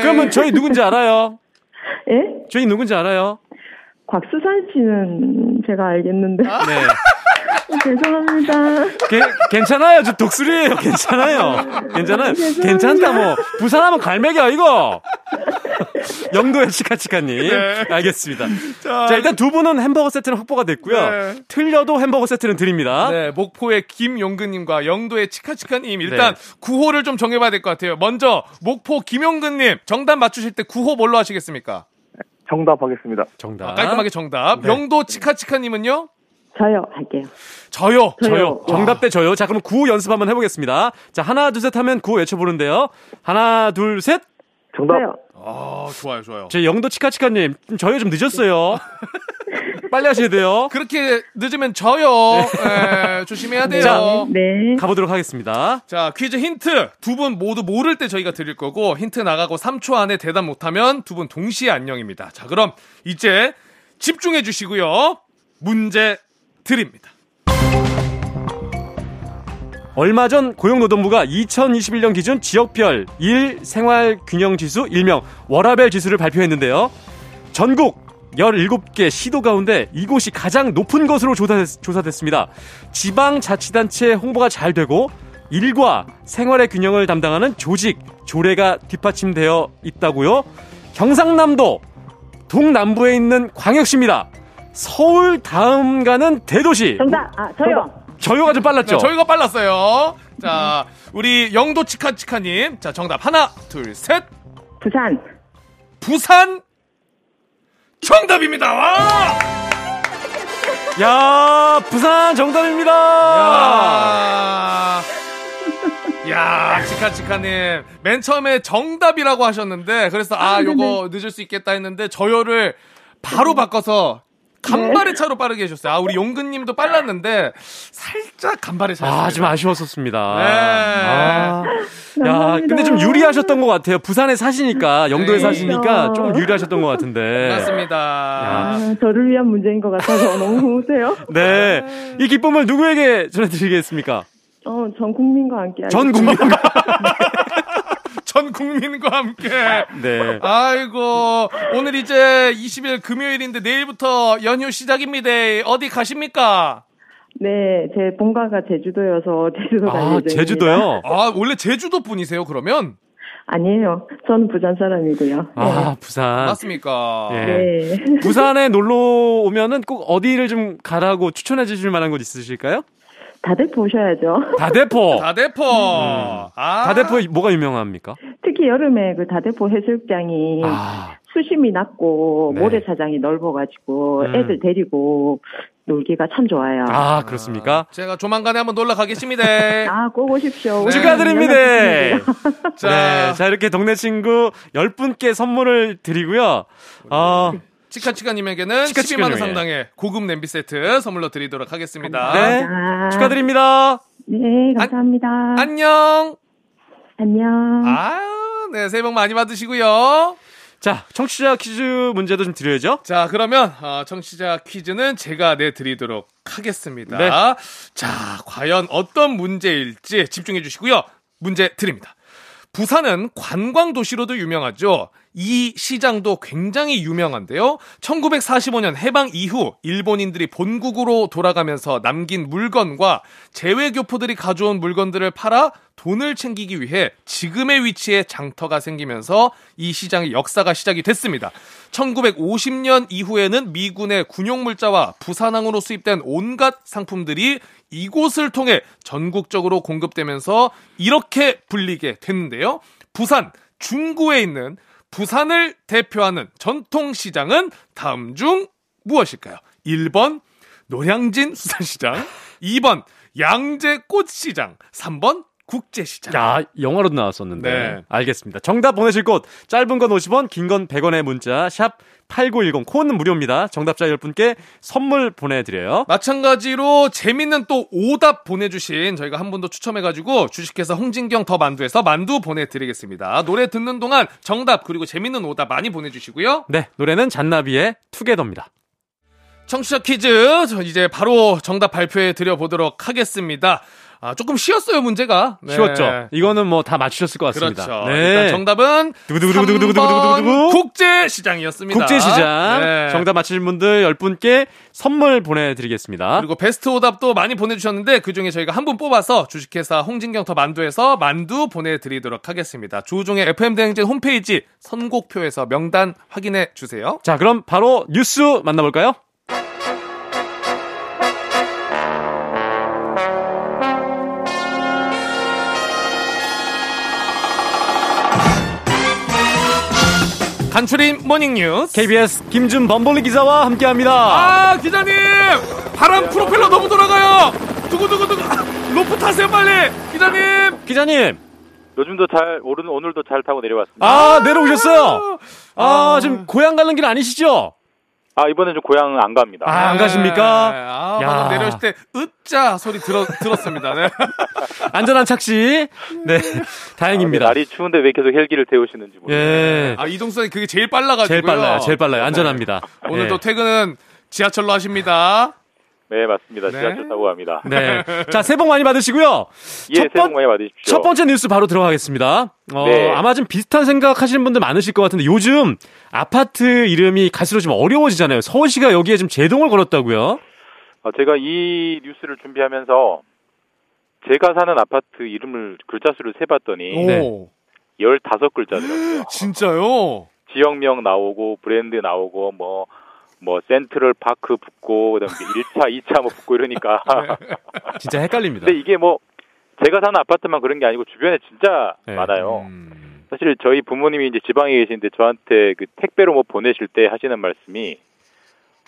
그러면 저희 누군지 알아요? 예? 저희 누군지 알아요? 곽수산 씨는 제가 알겠는데. 아, 네. 죄송합니다. 게, 괜찮아요. 저 독수리예요. 괜찮아요. 괜찮아요. 괜찮다. 뭐 부산하면 갈매기야 이거. 영도의 치카치카님. 네. 알겠습니다. 자, 자, 일단 두 분은 햄버거 세트는 확보가 됐고요. 네. 틀려도 햄버거 세트는 드립니다. 네, 목포의 김용근님과 영도의 치카치카님. 일단 네. 구호를 좀 정해봐야 될 것 같아요. 먼저 목포 김용근님 정답 맞추실 때 구호 뭘로 하시겠습니까? 정답 하겠습니다. 정답. 아, 깔끔하게 정답. 네. 영도 치카치카님은요? 저요 할게요. 저요. 저요. 저요. 정답 대 저요. 자, 그럼 구호 연습 한번 해보겠습니다. 자, 하나 둘 셋 하면 구호 외쳐보는데요. 하나 둘 셋. 정답. 저요. 아, 좋아요 좋아요. 제 영도 치카치카님 저요 좀 늦었어요. 빨리 하셔야 돼요. 그렇게 늦으면 저요. 네. 에, 조심해야 돼요. 자, 네. 가보도록 하겠습니다. 자, 퀴즈 힌트 두 분 모두 모를 때 저희가 드릴 거고 힌트 나가고 삼 초 안에 대답 못하면 두 분 동시에 안녕입니다. 자, 그럼 이제 집중해 주시고요. 문제 드립니다. 얼마 전 고용노동부가 이천이십일 년 기준 지역별 일 생활균형지수 일명 워라벨 지수를 발표했는데요. 전국 열일곱 개 시도 가운데 이곳이 가장 높은 것으로 조사됐, 조사됐습니다. 지방자치단체 홍보가 잘 되고 일과 생활의 균형을 담당하는 조직, 조례가 뒷받침되어 있다고요. 경상남도 동남부에 있는 광역시입니다. 서울 다음가는 대도시. 정답. 아, 저요. 저요가 좀 빨랐죠? 네, 저요가 빨랐어요. 자, 우리 영도 치카치카님. 자, 정답 하나, 둘, 셋. 부산. 부산. 정답입니다. 와! 야, 부산 정답입니다. 야, 야 치카치카님. 맨 처음에 정답이라고 하셨는데 그래서 아, 요거 늦을 수 있겠다 했는데 저요를 바로 바꿔서 간발의 차로 빠르게 해줬어요. 아, 우리 용근님도 빨랐는데 살짝 간발의 차였어요. 아, 좀 아쉬웠었습니다. 네. 아. 야, 근데 좀 유리하셨던 것 같아요. 부산에 사시니까, 영도에 네. 사시니까 좀 유리하셨던 것 같은데. 맞습니다. 아, 저를 위한 문제인 것 같아서 너무 고우세요. 네, 이 기쁨을 누구에게 전해드리겠습니까? 어, 전 국민과 함께. 전 국민과. 전 국민과 함께. 네. 아이고, 오늘 이제 이십 일 금요일인데 내일부터 연휴 시작입니다. 어디 가십니까? 네, 제 본가가 제주도여서 제주도 가요. 아, 제주도요? 아, 원래 제주도 분이세요, 그러면? 아니에요. 전 부산 사람이고요. 아, 네. 부산. 맞습니까? 네. 네. 부산에 놀러 오면은 꼭 어디를 좀 가라고 추천해 주실 만한 곳 있으실까요? 다대포 오셔야죠. 다대포. 다대포. 음. 아. 다대포에 뭐가 유명합니까? 특히 여름에 그 다대포 해수욕장이 아. 수심이 낮고 네. 모래사장이 넓어가지고 음. 애들 데리고 놀기가 참 좋아요. 아, 그렇습니까? 아, 제가 조만간에 한번 놀러 가겠습니다. 아, 꼭 오십시오. 네. 축하드립니다. 자, 네, 자, 이렇게 동네 친구 열 분께 선물을 드리고요. 어. 치카치카님에게는 십이만 원 상당의 고급 냄비 세트 선물로 드리도록 하겠습니다. 감사합니다. 네, 축하드립니다. 네, 감사합니다. 아, 안녕. 안녕. 아유, 네, 새해 복 많이 받으시고요. 자, 청취자 퀴즈 문제도 좀 드려야죠. 자, 그러면 어, 청취자 퀴즈는 제가 내드리도록 하겠습니다. 네. 자, 과연 어떤 문제일지 집중해 주시고요. 문제 드립니다. 부산은 관광도시로도 유명하죠. 이 시장도 굉장히 유명한데요. 천구백사십오 년 해방 이후 일본인들이 본국으로 돌아가면서 남긴 물건과 재외교포들이 가져온 물건들을 팔아 돈을 챙기기 위해 지금의 위치에 장터가 생기면서 이 시장의 역사가 시작이 됐습니다. 천구백오십 년 이후에는 미군의 군용물자와 부산항으로 수입된 온갖 상품들이 이곳을 통해 전국적으로 공급되면서 이렇게 불리게 됐는데요. 부산 중구에 있는 부산을 대표하는 전통시장은 다음 중 무엇일까요? 일 번 노량진 수산시장, 이 번 양재꽃시장, 삼 번 국제시장. 야, 영화로도 나왔었는데. 네. 알겠습니다. 정답 보내실 곳 짧은 건 오십 원, 긴 건 백 원의 문자 샵 팔구일공, 코는 무료입니다. 정답자 열 분께 선물 보내드려요. 마찬가지로 재밌는 또 오답 보내주신 저희가 한 분도 추첨해가지고 주식회사 홍진경 더 만두에서 만두 보내드리겠습니다. 노래 듣는 동안 정답 그리고 재밌는 오답 많이 보내주시고요. 네, 노래는 잔나비의 투게더입니다. 청취자 퀴즈 저 이제 바로 정답 발표해 드려보도록 하겠습니다. 아, 조금 쉬웠어요, 문제가. 네. 쉬웠죠. 이거는 뭐 다 맞추셨을 것 같습니다. 그렇죠. 네. 일단 정답은 삼 번 국제시장이었습니다. 국제시장. 네. 정답 맞히신 분들 열 분께 선물 보내드리겠습니다. 그리고 베스트 오답도 많이 보내주셨는데 그중에 저희가 한 분 뽑아서 주식회사 홍진경터 만두에서 만두 보내드리도록 하겠습니다. 조우종의 에프엠 대행진 홈페이지 선곡표에서 명단 확인해 주세요. 자, 그럼 바로 뉴스 만나볼까요? 간추린 모닝뉴스 케이비에스 김준범 볼리 기자와 함께합니다. 아 기자님 바람 프로펠러 너무 돌아가요. 두구두구두구 로프 타세요 빨리. 기자님 기자님 요즘도 잘 오른 오늘도 잘 타고 내려왔습니다. 아 내려오셨어요. 아, 아 지금 고향 가는 길 아니시죠? 아 이번엔 좀 고향 안 갑니다. 아, 안 가십니까? 네. 아, 방금 내려오실 때 으짜 소리 들어, 들었습니다. 네. 안전한 착시. 네, 다행입니다. 아, 날이 추운데 왜 계속 헬기를 태우시는지 모르겠어요. 예. 아 이동선이 그게 제일 빨라가지고요. 제일 빨라요. 제일 빨라요. 안전합니다. 네. 오늘도 예. 퇴근은 지하철로 하십니다. 네 맞습니다. 네. 지하철 타고 갑니다. 네. 자 새해 복 많이 받으시고요. 예, 새해 복 많이 받으십시오. 첫 번째 뉴스 바로 들어가겠습니다. 어, 네. 아마 좀 비슷한 생각하시는 분들 많으실 것 같은데 요즘 아파트 이름이 갈수록 좀 어려워지잖아요. 서울시가 여기에 좀 제동을 걸었다고요? 아, 제가 이 뉴스를 준비하면서 제가 사는 아파트 이름을 글자 수를 세봤더니 네. 열다섯 글자더라고요. 진짜요? 지역명 나오고 브랜드 나오고 뭐. 뭐 센트럴 파크 붙고 그다음에 일 차, 이 차 뭐 붙고 이러니까 진짜 헷갈립니다. 근데 이게 뭐 제가 사는 아파트만 그런 게 아니고 주변에 진짜 네. 많아요. 음... 사실 저희 부모님이 이제 지방에 계시는데 저한테 그 택배로 뭐 보내실 때 하시는 말씀이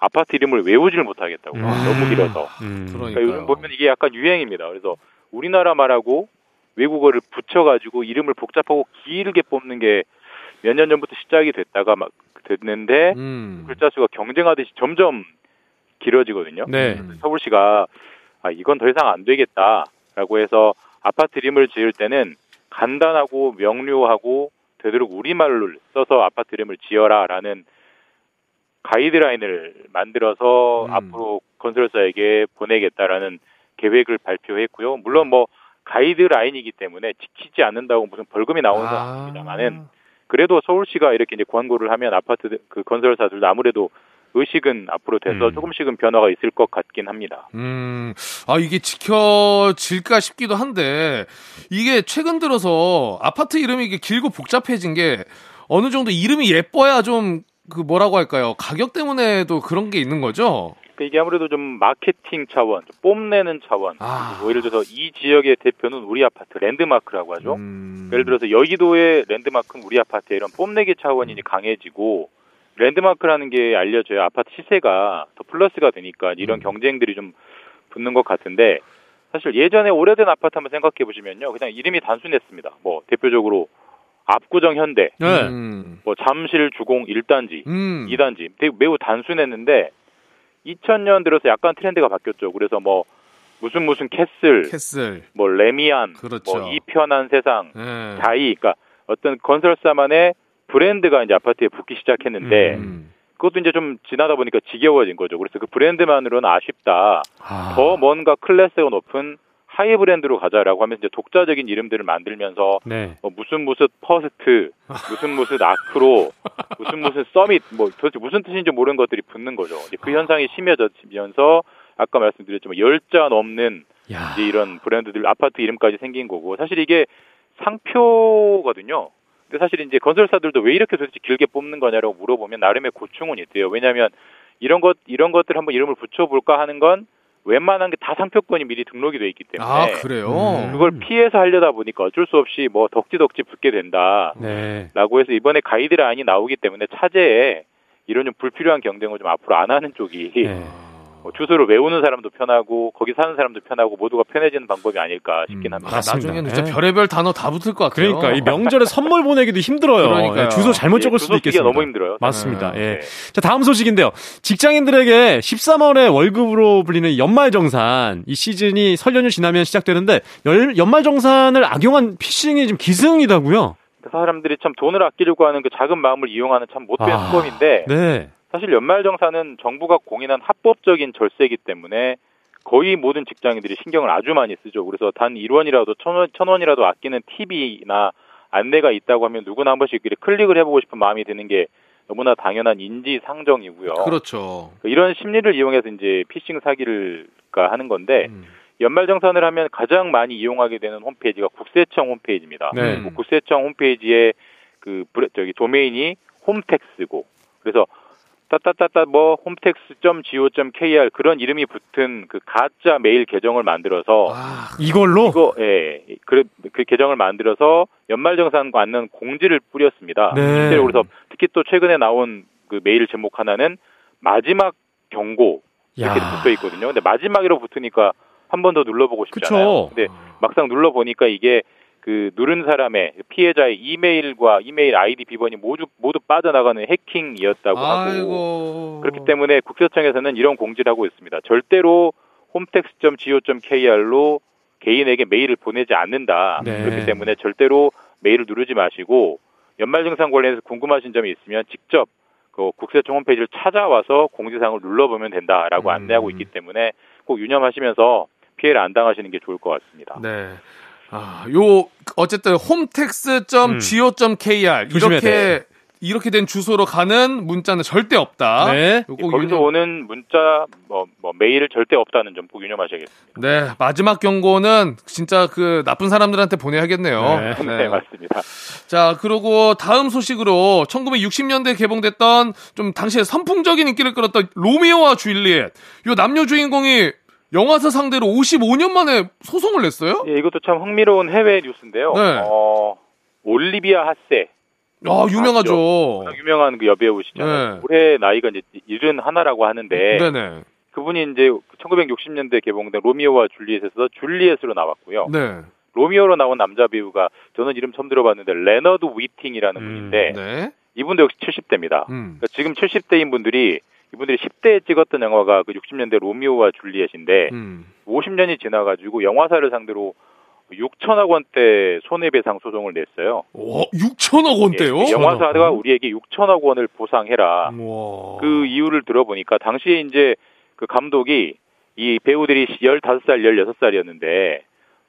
아파트 이름을 외우질 못하겠다고 음... 너무 길어서. 음... 그러니까 요즘 보면 이게 약간 유행입니다. 그래서 우리나라 말하고 외국어를 붙여가지고 이름을 복잡하고 길게 뽑는 게 몇 년 전부터 시작이 됐다가 막. 됐는데 음. 글자 수가 경쟁하듯이 점점 길어지거든요. 네. 서울시가 아, 이건 더 이상 안 되겠다라고 해서 아파트 이름을 지을 때는 간단하고 명료하고 되도록 우리말을 써서 아파트 이름을 지어라라는 가이드라인을 만들어서 음. 앞으로 건설사에게 보내겠다라는 계획을 발표했고요. 물론 뭐 가이드라인이기 때문에 지키지 않는다고 무슨 벌금이 나오는 건 아닙니다만은 아. 그래도 서울시가 이렇게 이제 광고를 하면 아파트 그 건설사들도 아무래도 의식은 앞으로 돼서 음. 조금씩은 변화가 있을 것 같긴 합니다. 음, 아 이게 지켜질까 싶기도 한데 이게 최근 들어서 아파트 이름이 이게 길고 복잡해진 게 어느 정도 이름이 예뻐야 좀 그 뭐라고 할까요? 가격 때문에도 그런 게 있는 거죠? 이게 아무래도 좀 마케팅 차원, 좀 뽐내는 차원. 아. 예를 들어서 이 지역의 대표는 우리 아파트 랜드마크라고 하죠. 음. 예를 들어서 여의도의 랜드마크는 우리 아파트에 이런 뽐내기 차원이 음. 강해지고 랜드마크라는 게 알려져야 아파트 시세가 더 플러스가 되니까 이런 음. 경쟁들이 좀 붙는 것 같은데 사실 예전에 오래된 아파트 한번 생각해 보시면요. 그냥 이름이 단순했습니다. 뭐 대표적으로 압구정 현대, 음. 뭐 잠실 주공 일 단지, 음. 이 단지 되게 매우 단순했는데 이천 년 들어서 약간 트렌드가 바뀌었죠. 그래서 뭐 무슨 무슨 캐슬, 캐슬. 뭐 레미안, 그렇죠. 뭐 이 편한 세상, 네. 자이, 그러니까 어떤 건설사만의 브랜드가 이제 아파트에 붙기 시작했는데 음. 그것도 이제 좀 지나다 보니까 지겨워진 거죠. 그래서 그 브랜드만으로는 아쉽다. 아. 더 뭔가 클래스가 높은 하이 브랜드로 가자라고 하면서 이제 독자적인 이름들을 만들면서 네. 뭐 무슨 무슨 퍼스트, 무슨 무슨 아크로, 무슨 무슨 서밋, 뭐 도대체 무슨 뜻인지 모르는 것들이 붙는 거죠. 이제 그 현상이 심해지면서 아까 말씀드렸지만 열자 넘는 이제 이런 브랜드들 아파트 이름까지 생긴 거고 사실 이게 상표거든요. 근데 사실 이제 건설사들도 왜 이렇게 도대체 길게 뽑는 거냐라고 물어보면 나름의 고충은 있대요. 왜냐하면 이런 것 이런 것들 한번 이름을 붙여볼까 하는 건 웬만한 게 다 상표권이 미리 등록이 돼 있기 때문에 아, 그래요? 음. 그걸 피해서 하려다 보니까 어쩔 수 없이 뭐 덕지덕지 붙게 된다라고 네. 해서 이번에 가이드라인이 나오기 때문에 차제에 이런 좀 불필요한 경쟁을 좀 앞으로 안 하는 쪽이 네. 뭐 주소를 외우는 사람도 편하고 거기 사는 사람도 편하고 모두가 편해지는 방법이 아닐까 싶긴 합니다. 음, 아, 나중에는 진짜 네. 별의별 단어 다 붙을 것 같아요. 그러니까 이 명절에 선물 보내기도 힘들어요. 그러니까 주소 잘못 적을 예, 수도 있겠습니다. 너무 힘들어요. 맞습니다. 네. 예. 자 다음 소식인데요. 직장인들에게 십삼월의 월급으로 불리는 연말정산 이 시즌이 설 연휴 지나면 시작되는데 열, 연말정산을 악용한 피싱이 지금 기승이다고요. 사람들이 참 돈을 아끼려고 하는 그 작은 마음을 이용하는 참 못된 수법인데. 아, 네. 사실 연말정산은 정부가 공인한 합법적인 절세이기 때문에 거의 모든 직장인들이 신경을 아주 많이 쓰죠. 그래서 단 일 원이라도 천 원, 천 원이라도 아끼는 팁이나 안내가 있다고 하면 누구나 한 번씩 클릭을 해보고 싶은 마음이 드는 게 너무나 당연한 인지상정이고요. 그렇죠. 이런 심리를 이용해서 이제 피싱 사기를 하는 건데 음. 연말정산을 하면 가장 많이 이용하게 되는 홈페이지가 국세청 홈페이지입니다. 네. 국세청 홈페이지에 그 저기 도메인이 홈택스고 그래서 따따따따 뭐 홈택스 점 지오 점 케이알 그런 이름이 붙은 그 가짜 메일 계정을 만들어서 아, 이걸로 이거 예. 그, 그 계정을 만들어서 연말정산 관련 공지를 뿌렸습니다. 네. 그래서 특히 또 최근에 나온 그 메일 제목 하나는 마지막 경고 이렇게 붙어 있거든요. 근데 마지막으로 붙으니까 한 번 더 눌러보고 싶잖아요. 그쵸? 근데 막상 눌러보니까 이게 그 누른 사람의 피해자의 이메일과 이메일 아이디 비번이 모두 모두 빠져나가는 해킹이었다고 아이고. 하고 그렇기 때문에 국세청에서는 이런 공지를 하고 있습니다. 절대로 홈택스 점 지오 점 케이알로 개인에게 메일을 보내지 않는다. 네. 그렇기 때문에 절대로 메일을 누르지 마시고 연말정산 관련해서 궁금하신 점이 있으면 직접 그 국세청 홈페이지를 찾아와서 공지사항을 눌러보면 된다라고 음. 안내하고 있기 때문에 꼭 유념하시면서 피해를 안 당하시는 게 좋을 것 같습니다. 네. 아, 요 어쨌든 홈택스 점 지오 점 케이알 음. 이렇게 돼. 이렇게 된 주소로 가는 문자는 절대 없다. 네. 거기서 유념... 오는 문자 뭐, 뭐 메일을 절대 없다는 점 꼭 유념하셔야겠습니다. 네. 마지막 경고는 진짜 그 나쁜 사람들한테 보내야겠네요. 네. 네. 네, 맞습니다. 자, 그리고 다음 소식으로 천구백육십 년대에 개봉됐던 좀 당시에 선풍적인 인기를 끌었던 로미오와 줄리엣. 요 남녀 주인공이 영화사 상대로 오십오 년 만에 소송을 냈어요? 예, 이것도 참 흥미로운 해외 뉴스인데요. 네. 어, 올리비아 핫세. 아, 유명하죠. 아시죠? 유명한 그 여배우시잖아요. 네. 올해 나이가 이제 칠십일라고 하는데, 네네. 그분이 이제 천구백육십 년대 개봉된 로미오와 줄리엣에서 줄리엣으로 나왔고요. 네. 로미오로 나온 남자 배우가 저는 이름 처음 들어봤는데 레너드 위팅이라는 음, 분인데, 네. 이분도 역시 칠십 대입니다. 음. 그러니까 지금 칠십 대인 분들이 이분들이 십 대에 찍었던 영화가 그 육십 년대 로미오와 줄리엣인데 음. 오십 년이 지나가지고 영화사를 상대로 육천억 원대 손해배상 소송을 냈어요. 와, 육천억 원대요? 예, 영화사가 우리에게 육천억 원을 보상해라. 우와. 그 이유를 들어보니까 당시에 이제 그 감독이 이 배우들이 열다섯 살, 열여섯 살이었는데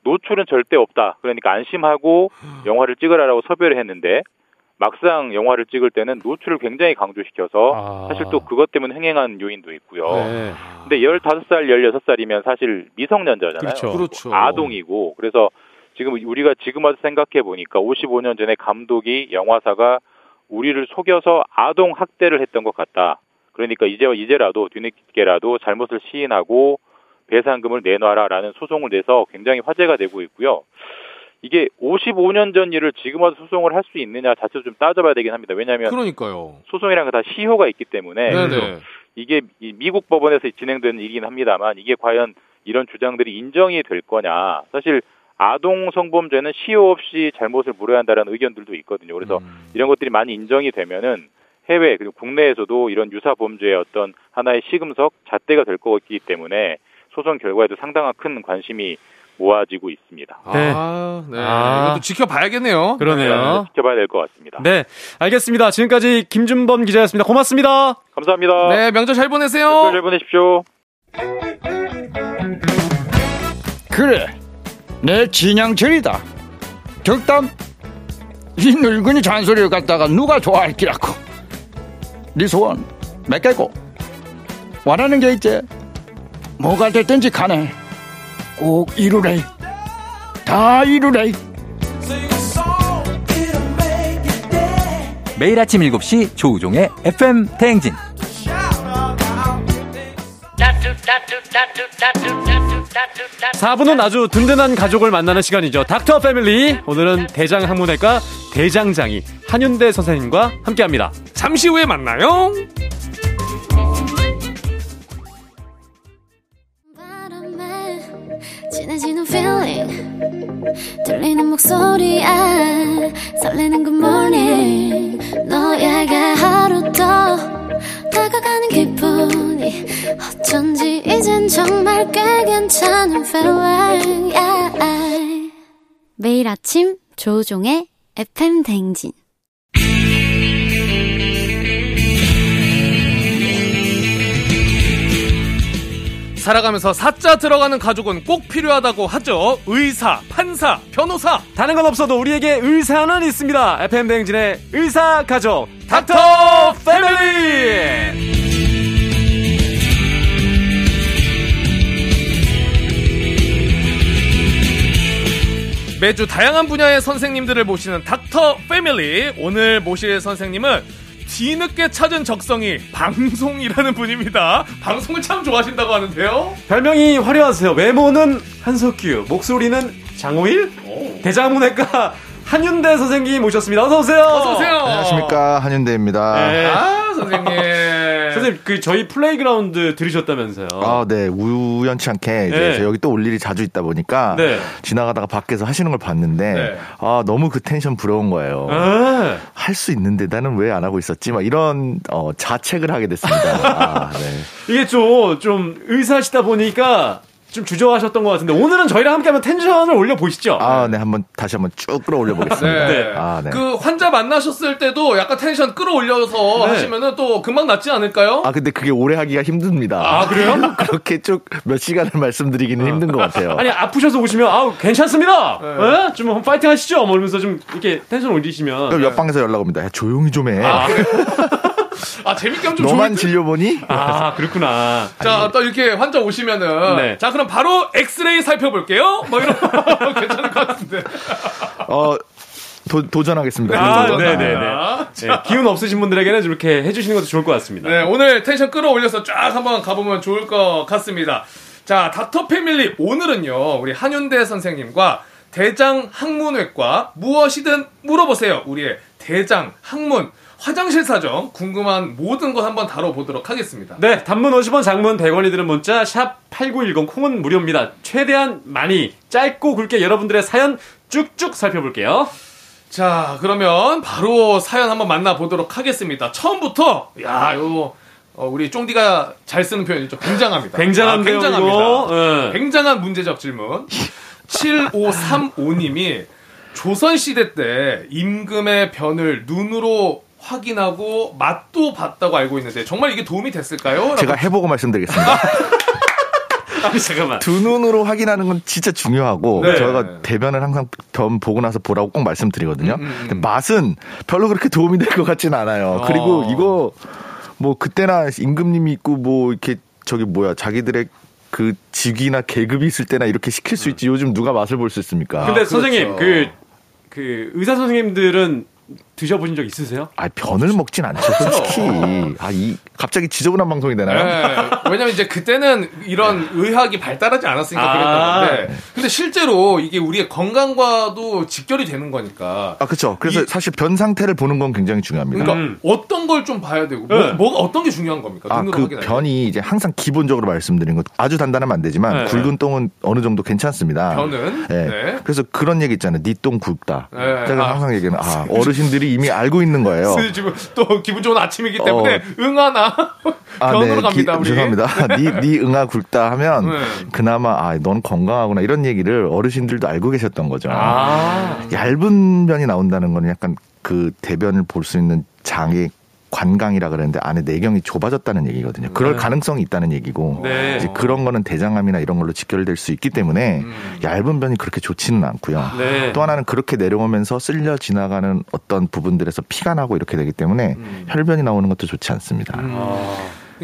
노출은 절대 없다. 그러니까 안심하고 영화를 찍으라라고 섭외를 했는데 막상 영화를 찍을 때는 노출을 굉장히 강조시켜서 아. 사실 또 그것 때문에 흥행한 요인도 있고요. 네. 근데 열다섯 살, 열여섯 살이면 사실 미성년자잖아요. 그렇죠. 그렇죠. 아동이고. 그래서 지금 우리가 지금 와서 생각해 보니까 오십오 년 전에 감독이 영화사가 우리를 속여서 아동 학대를 했던 것 같다. 그러니까 이제, 이제라도 뒤늦게라도 잘못을 시인하고 배상금을 내놔라라는 소송을 내서 굉장히 화제가 되고 있고요. 이게 오십오 년 전 일을 지금 와서 소송을 할 수 있느냐 자체도 좀 따져봐야 되긴 합니다. 왜냐하면 그러니까요. 소송이란 다 시효가 있기 때문에 이게 미국 법원에서 진행되는 일이긴 합니다만 이게 과연 이런 주장들이 인정이 될 거냐. 사실 아동 성범죄는 시효 없이 잘못을 물어야 한다는 의견들도 있거든요. 그래서 음. 이런 것들이 많이 인정이 되면은 해외 그리고 국내에서도 이런 유사 범죄의 어떤 하나의 시금석 잣대가 될 거기 때문에 소송 결과에도 상당한 큰 관심이 모아지고 있습니다. 네. 아, 네. 아. 이것도 지켜봐야겠네요. 그러네요. 지켜봐야 될 것 같습니다. 네. 알겠습니다. 지금까지 김준범 기자였습니다. 고맙습니다. 감사합니다. 네. 명절 잘 보내세요. 명절 잘 보내십시오. 그래. 내 진양철이다. 적담. 이 늙은이 잔소리를 갖다가 누가 좋아할 기라고. 네 소원 몇 개고. 원하는 게 있지. 뭐가 됐든지 간에. 꼭 이루래. 다 이루래. 매일 아침 일곱 시 조우종의 에프엠 대행진. 사 부는 아주 든든한 가족을 만나는 시간이죠. 닥터 패밀리. 오늘은 대장학문외과 대장장이 한윤대 선생님과 함께합니다. 잠시 후에 만나요. 진해지는 feeling 들리는 목소리에 설레는 good morning 너에게 하루 더 다가가는 기분이 어쩐지 이젠 정말 꽤 괜찮은 feeling yeah. 매일 아침 조우종의 에프엠 대행진 살아가면서 사자 들어가는 가족은 꼭 필요하다고 하죠. 의사, 판사, 변호사. 다른 건 없어도 우리에게 의사는 있습니다. 에프엠 대행진의 의사 가족 닥터 패밀리. 매주 다양한 분야의 선생님들을 모시는 닥터 패밀리. 오늘 모실 선생님은 뒤늦게 찾은 적성이 방송이라는 분입니다. 방송을 참 좋아하신다고 하는데요. 별명이 화려하세요. 외모는 한석규, 목소리는 장호일. 오. 대장문외과 한윤대 선생님 모셨습니다. 어서 오세요. 어서 오세요. 안녕하십니까, 한윤대입니다. 네. 아, 선생님. 선생님, 그 저희 플레이그라운드 들으셨다면서요? 아, 네, 우연치 않게 이제 네. 여기 또 올 일이 자주 있다 보니까 네. 지나가다가 밖에서 하시는 걸 봤는데 네. 아, 너무 그 텐션 부러운 거예요. 아~ 할 수 있는데 나는 왜 안 하고 있었지? 막 이런 어, 자책을 하게 됐습니다. 아, 네. 이게 좀, 좀 의사시다 보니까. 좀 주저하셨던 것 같은데 오늘은 저희랑 함께하면 텐션을 올려 보시죠. 아, 네, 한번 다시 한번 쭉 끌어올려 보겠습니다. 네. 아, 네. 그 환자 만나셨을 때도 약간 텐션 끌어올려서 네. 하시면은 또 금방 낫지 않을까요? 아, 근데 그게 오래 하기가 힘듭니다. 아, 그래요? 그렇게 쭉 몇 시간을 말씀드리기는 어. 힘든 것 같아요. 아니, 아프셔서 오시면 아우 괜찮습니다. 네. 네? 좀 파이팅 하시죠. 뭐 이러면서 좀 이렇게 텐션 올리시면. 그럼 옆 방에서 연락 옵니다. 야, 조용히 좀 해. 아, 그래? 아, 재밌게 하면 좀 너만 진료보니? 아, 그렇구나. 자, 또 이렇게 환자 오시면은. 네. 자, 그럼 바로 엑스레이 살펴볼게요. 뭐 이런. 괜찮을 것 같은데. 어, 도, 도전하겠습니다. 아, 도전. 네네네. 아, 네, 기운 없으신 분들에게는 좀 이렇게 해주시는 것도 좋을 것 같습니다. 네, 오늘 텐션 끌어올려서 쫙 한번 가보면 좋을 것 같습니다. 자, 닥터 패밀리. 오늘은요, 우리 한윤대 선생님과 대장 항문외과 무엇이든 물어보세요. 우리의 대장 항문. 화장실 사정 궁금한 모든 것 한번 다뤄보도록 하겠습니다. 네, 단문 오십 원, 장문 백 원이 드는 문자 샵 팔구일공, 콩은 무료입니다. 최대한 많이 짧고 굵게 여러분들의 사연 쭉쭉 살펴볼게요. 자, 그러면 바로 사연 한번 만나보도록 하겠습니다. 처음부터 야, 요 어, 우리 쫑디가 잘 쓰는 표현이죠. 굉장합니다. 굉장한데요. 아, 굉장합니다. 네. 굉장한 문제적 질문. 칠오삼오님이 조선시대 때 임금의 변을 눈으로 확인하고 맛도 봤다고 알고 있는데 정말 이게 도움이 됐을까요? 제가 해보고 말씀드리겠습니다. 아, 잠깐만. 두 눈으로 확인하는 건 진짜 중요하고 네. 저희가 대변을 항상 점 보고 나서 보라고 꼭 말씀드리거든요. 음, 음, 음. 근데 맛은 별로 그렇게 도움이 될 것 같진 않아요. 어. 그리고 이거 뭐 그때나 임금님이 있고 뭐 이렇게 저기 뭐야 자기들의 그 직위나 계급이 있을 때나 이렇게 시킬 수 있지 요즘 누가 맛을 볼 수 있습니까? 근데 아, 그렇죠. 선생님 그, 그 의사 선생님들은 드셔보신 적 있으세요? 아, 변을 먹진 않죠, 솔직히. 아, 이, 갑자기 지저분한 방송이 되나요? 네, 왜냐면 이제 그때는 이런 네. 의학이 발달하지 않았으니까 아~ 그랬던 건데. 근데 실제로 이게 우리의 건강과도 직결이 되는 거니까. 아, 그쵸. 그래서 이, 사실 변 상태를 보는 건 굉장히 중요합니다. 그러니까 음. 어떤 걸 좀 봐야 되고, 네. 뭐, 뭐가 어떤 게 중요한 겁니까? 아, 그 변이 이제 항상 기본적으로 말씀드린 것 아주 단단하면 안 되지만 네. 굵은 똥은 어느 정도 괜찮습니다. 변은? 네. 네. 그래서 그런 얘기 있잖아요. 니 똥 굵다. 네. 제가 아. 항상 얘기하는, 아, 어르신 들이 이미 알고 있는 거예요. 지금 또 기분 좋은 아침이기 때문에 어... 응아나 병원으로 아, 네. 갑니다. 기, 우리. 죄송합니다. 네, 네 응아 굵다 하면 네. 그나마 아, 넌 건강하구나 이런 얘기를 어르신들도 알고 계셨던 거죠. 아~ 얇은 변이 나온다는 건 약간 그 대변을 볼 수 있는 장의 관강이라 그랬는데 안에 내경이 좁아졌다는 얘기거든요. 그럴 네. 가능성이 있다는 얘기고 네. 이제 그런 거는 대장암이나 이런 걸로 직결될 수 있기 때문에 음. 얇은 변이 그렇게 좋지는 않고요. 네. 또 하나는 그렇게 내려오면서 쓸려 지나가는 어떤 부분들에서 피가 나고 이렇게 되기 때문에 음. 혈변이 나오는 것도 좋지 않습니다. 음. 아.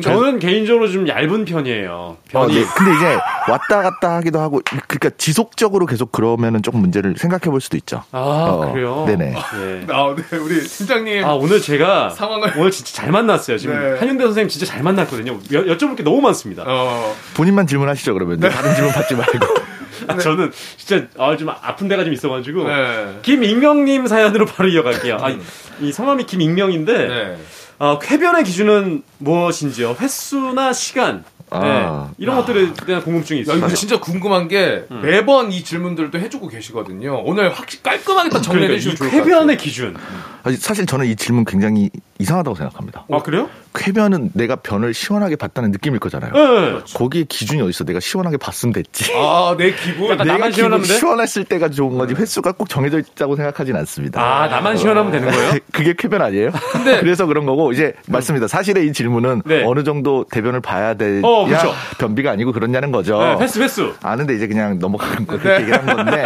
저는 개인적으로 좀 얇은 편이에요. 어, 네. 근데 이제 왔다 갔다 하기도 하고, 그러니까 지속적으로 계속 그러면은 조금 문제를 생각해 볼 수도 있죠. 아, 어, 그래요? 네네. 네. 아, 네. 우리 팀장님. 아, 오늘 제가 상황을. 오늘 진짜 잘 만났어요. 지금 네. 한윤대 선생님 진짜 잘 만났거든요. 여, 여쭤볼 게 너무 많습니다. 어. 본인만 질문하시죠, 그러면. 네. 다른 질문 받지 말고. 아, 저는 진짜 아, 좀 아픈 데가 좀 있어가지고. 네. 김익명님 사연으로 바로 이어갈게요. 아, 이 성함이 김익명인데. 네. 어, 쾌변의 기준은 무엇인지요? 횟수나 시간 네, 아, 이런 아. 것들에 대한 궁금증이 있어요. 이거 진짜 궁금한 게 음. 매번 이 질문들도 해주고 계시거든요. 오늘 확실히 깔끔하게 다 정리해 주시면 좋을 것 같아요. 쾌변의 기준. 사실 저는 이 질문 굉장히 이상하다고 생각합니다. 아 그래요? 쾌변은 내가 변을 시원하게 봤다는 느낌일 거잖아요. 네. 거기에 기준이 어디 있어? 내가 시원하게 봤으면 됐지. 아 내 기분. 내가 기분 시원했을 때가 좋은 거지 횟수가 꼭 정해져 있다고 생각하진 않습니다. 아 나만 시원하면 되는 거예요? 그게 쾌변 아니에요? 근데 그래서 그런 거고 이제 맞습니다. 사실의 이 질문은 네. 어느 정도 대변을 봐야 돼야 어, 그렇죠. 변비가 아니고 그러냐는 거죠. 네, 횟수 횟수. 아는데 이제 그냥 넘어가는 거 그렇게 네. 얘기한 건데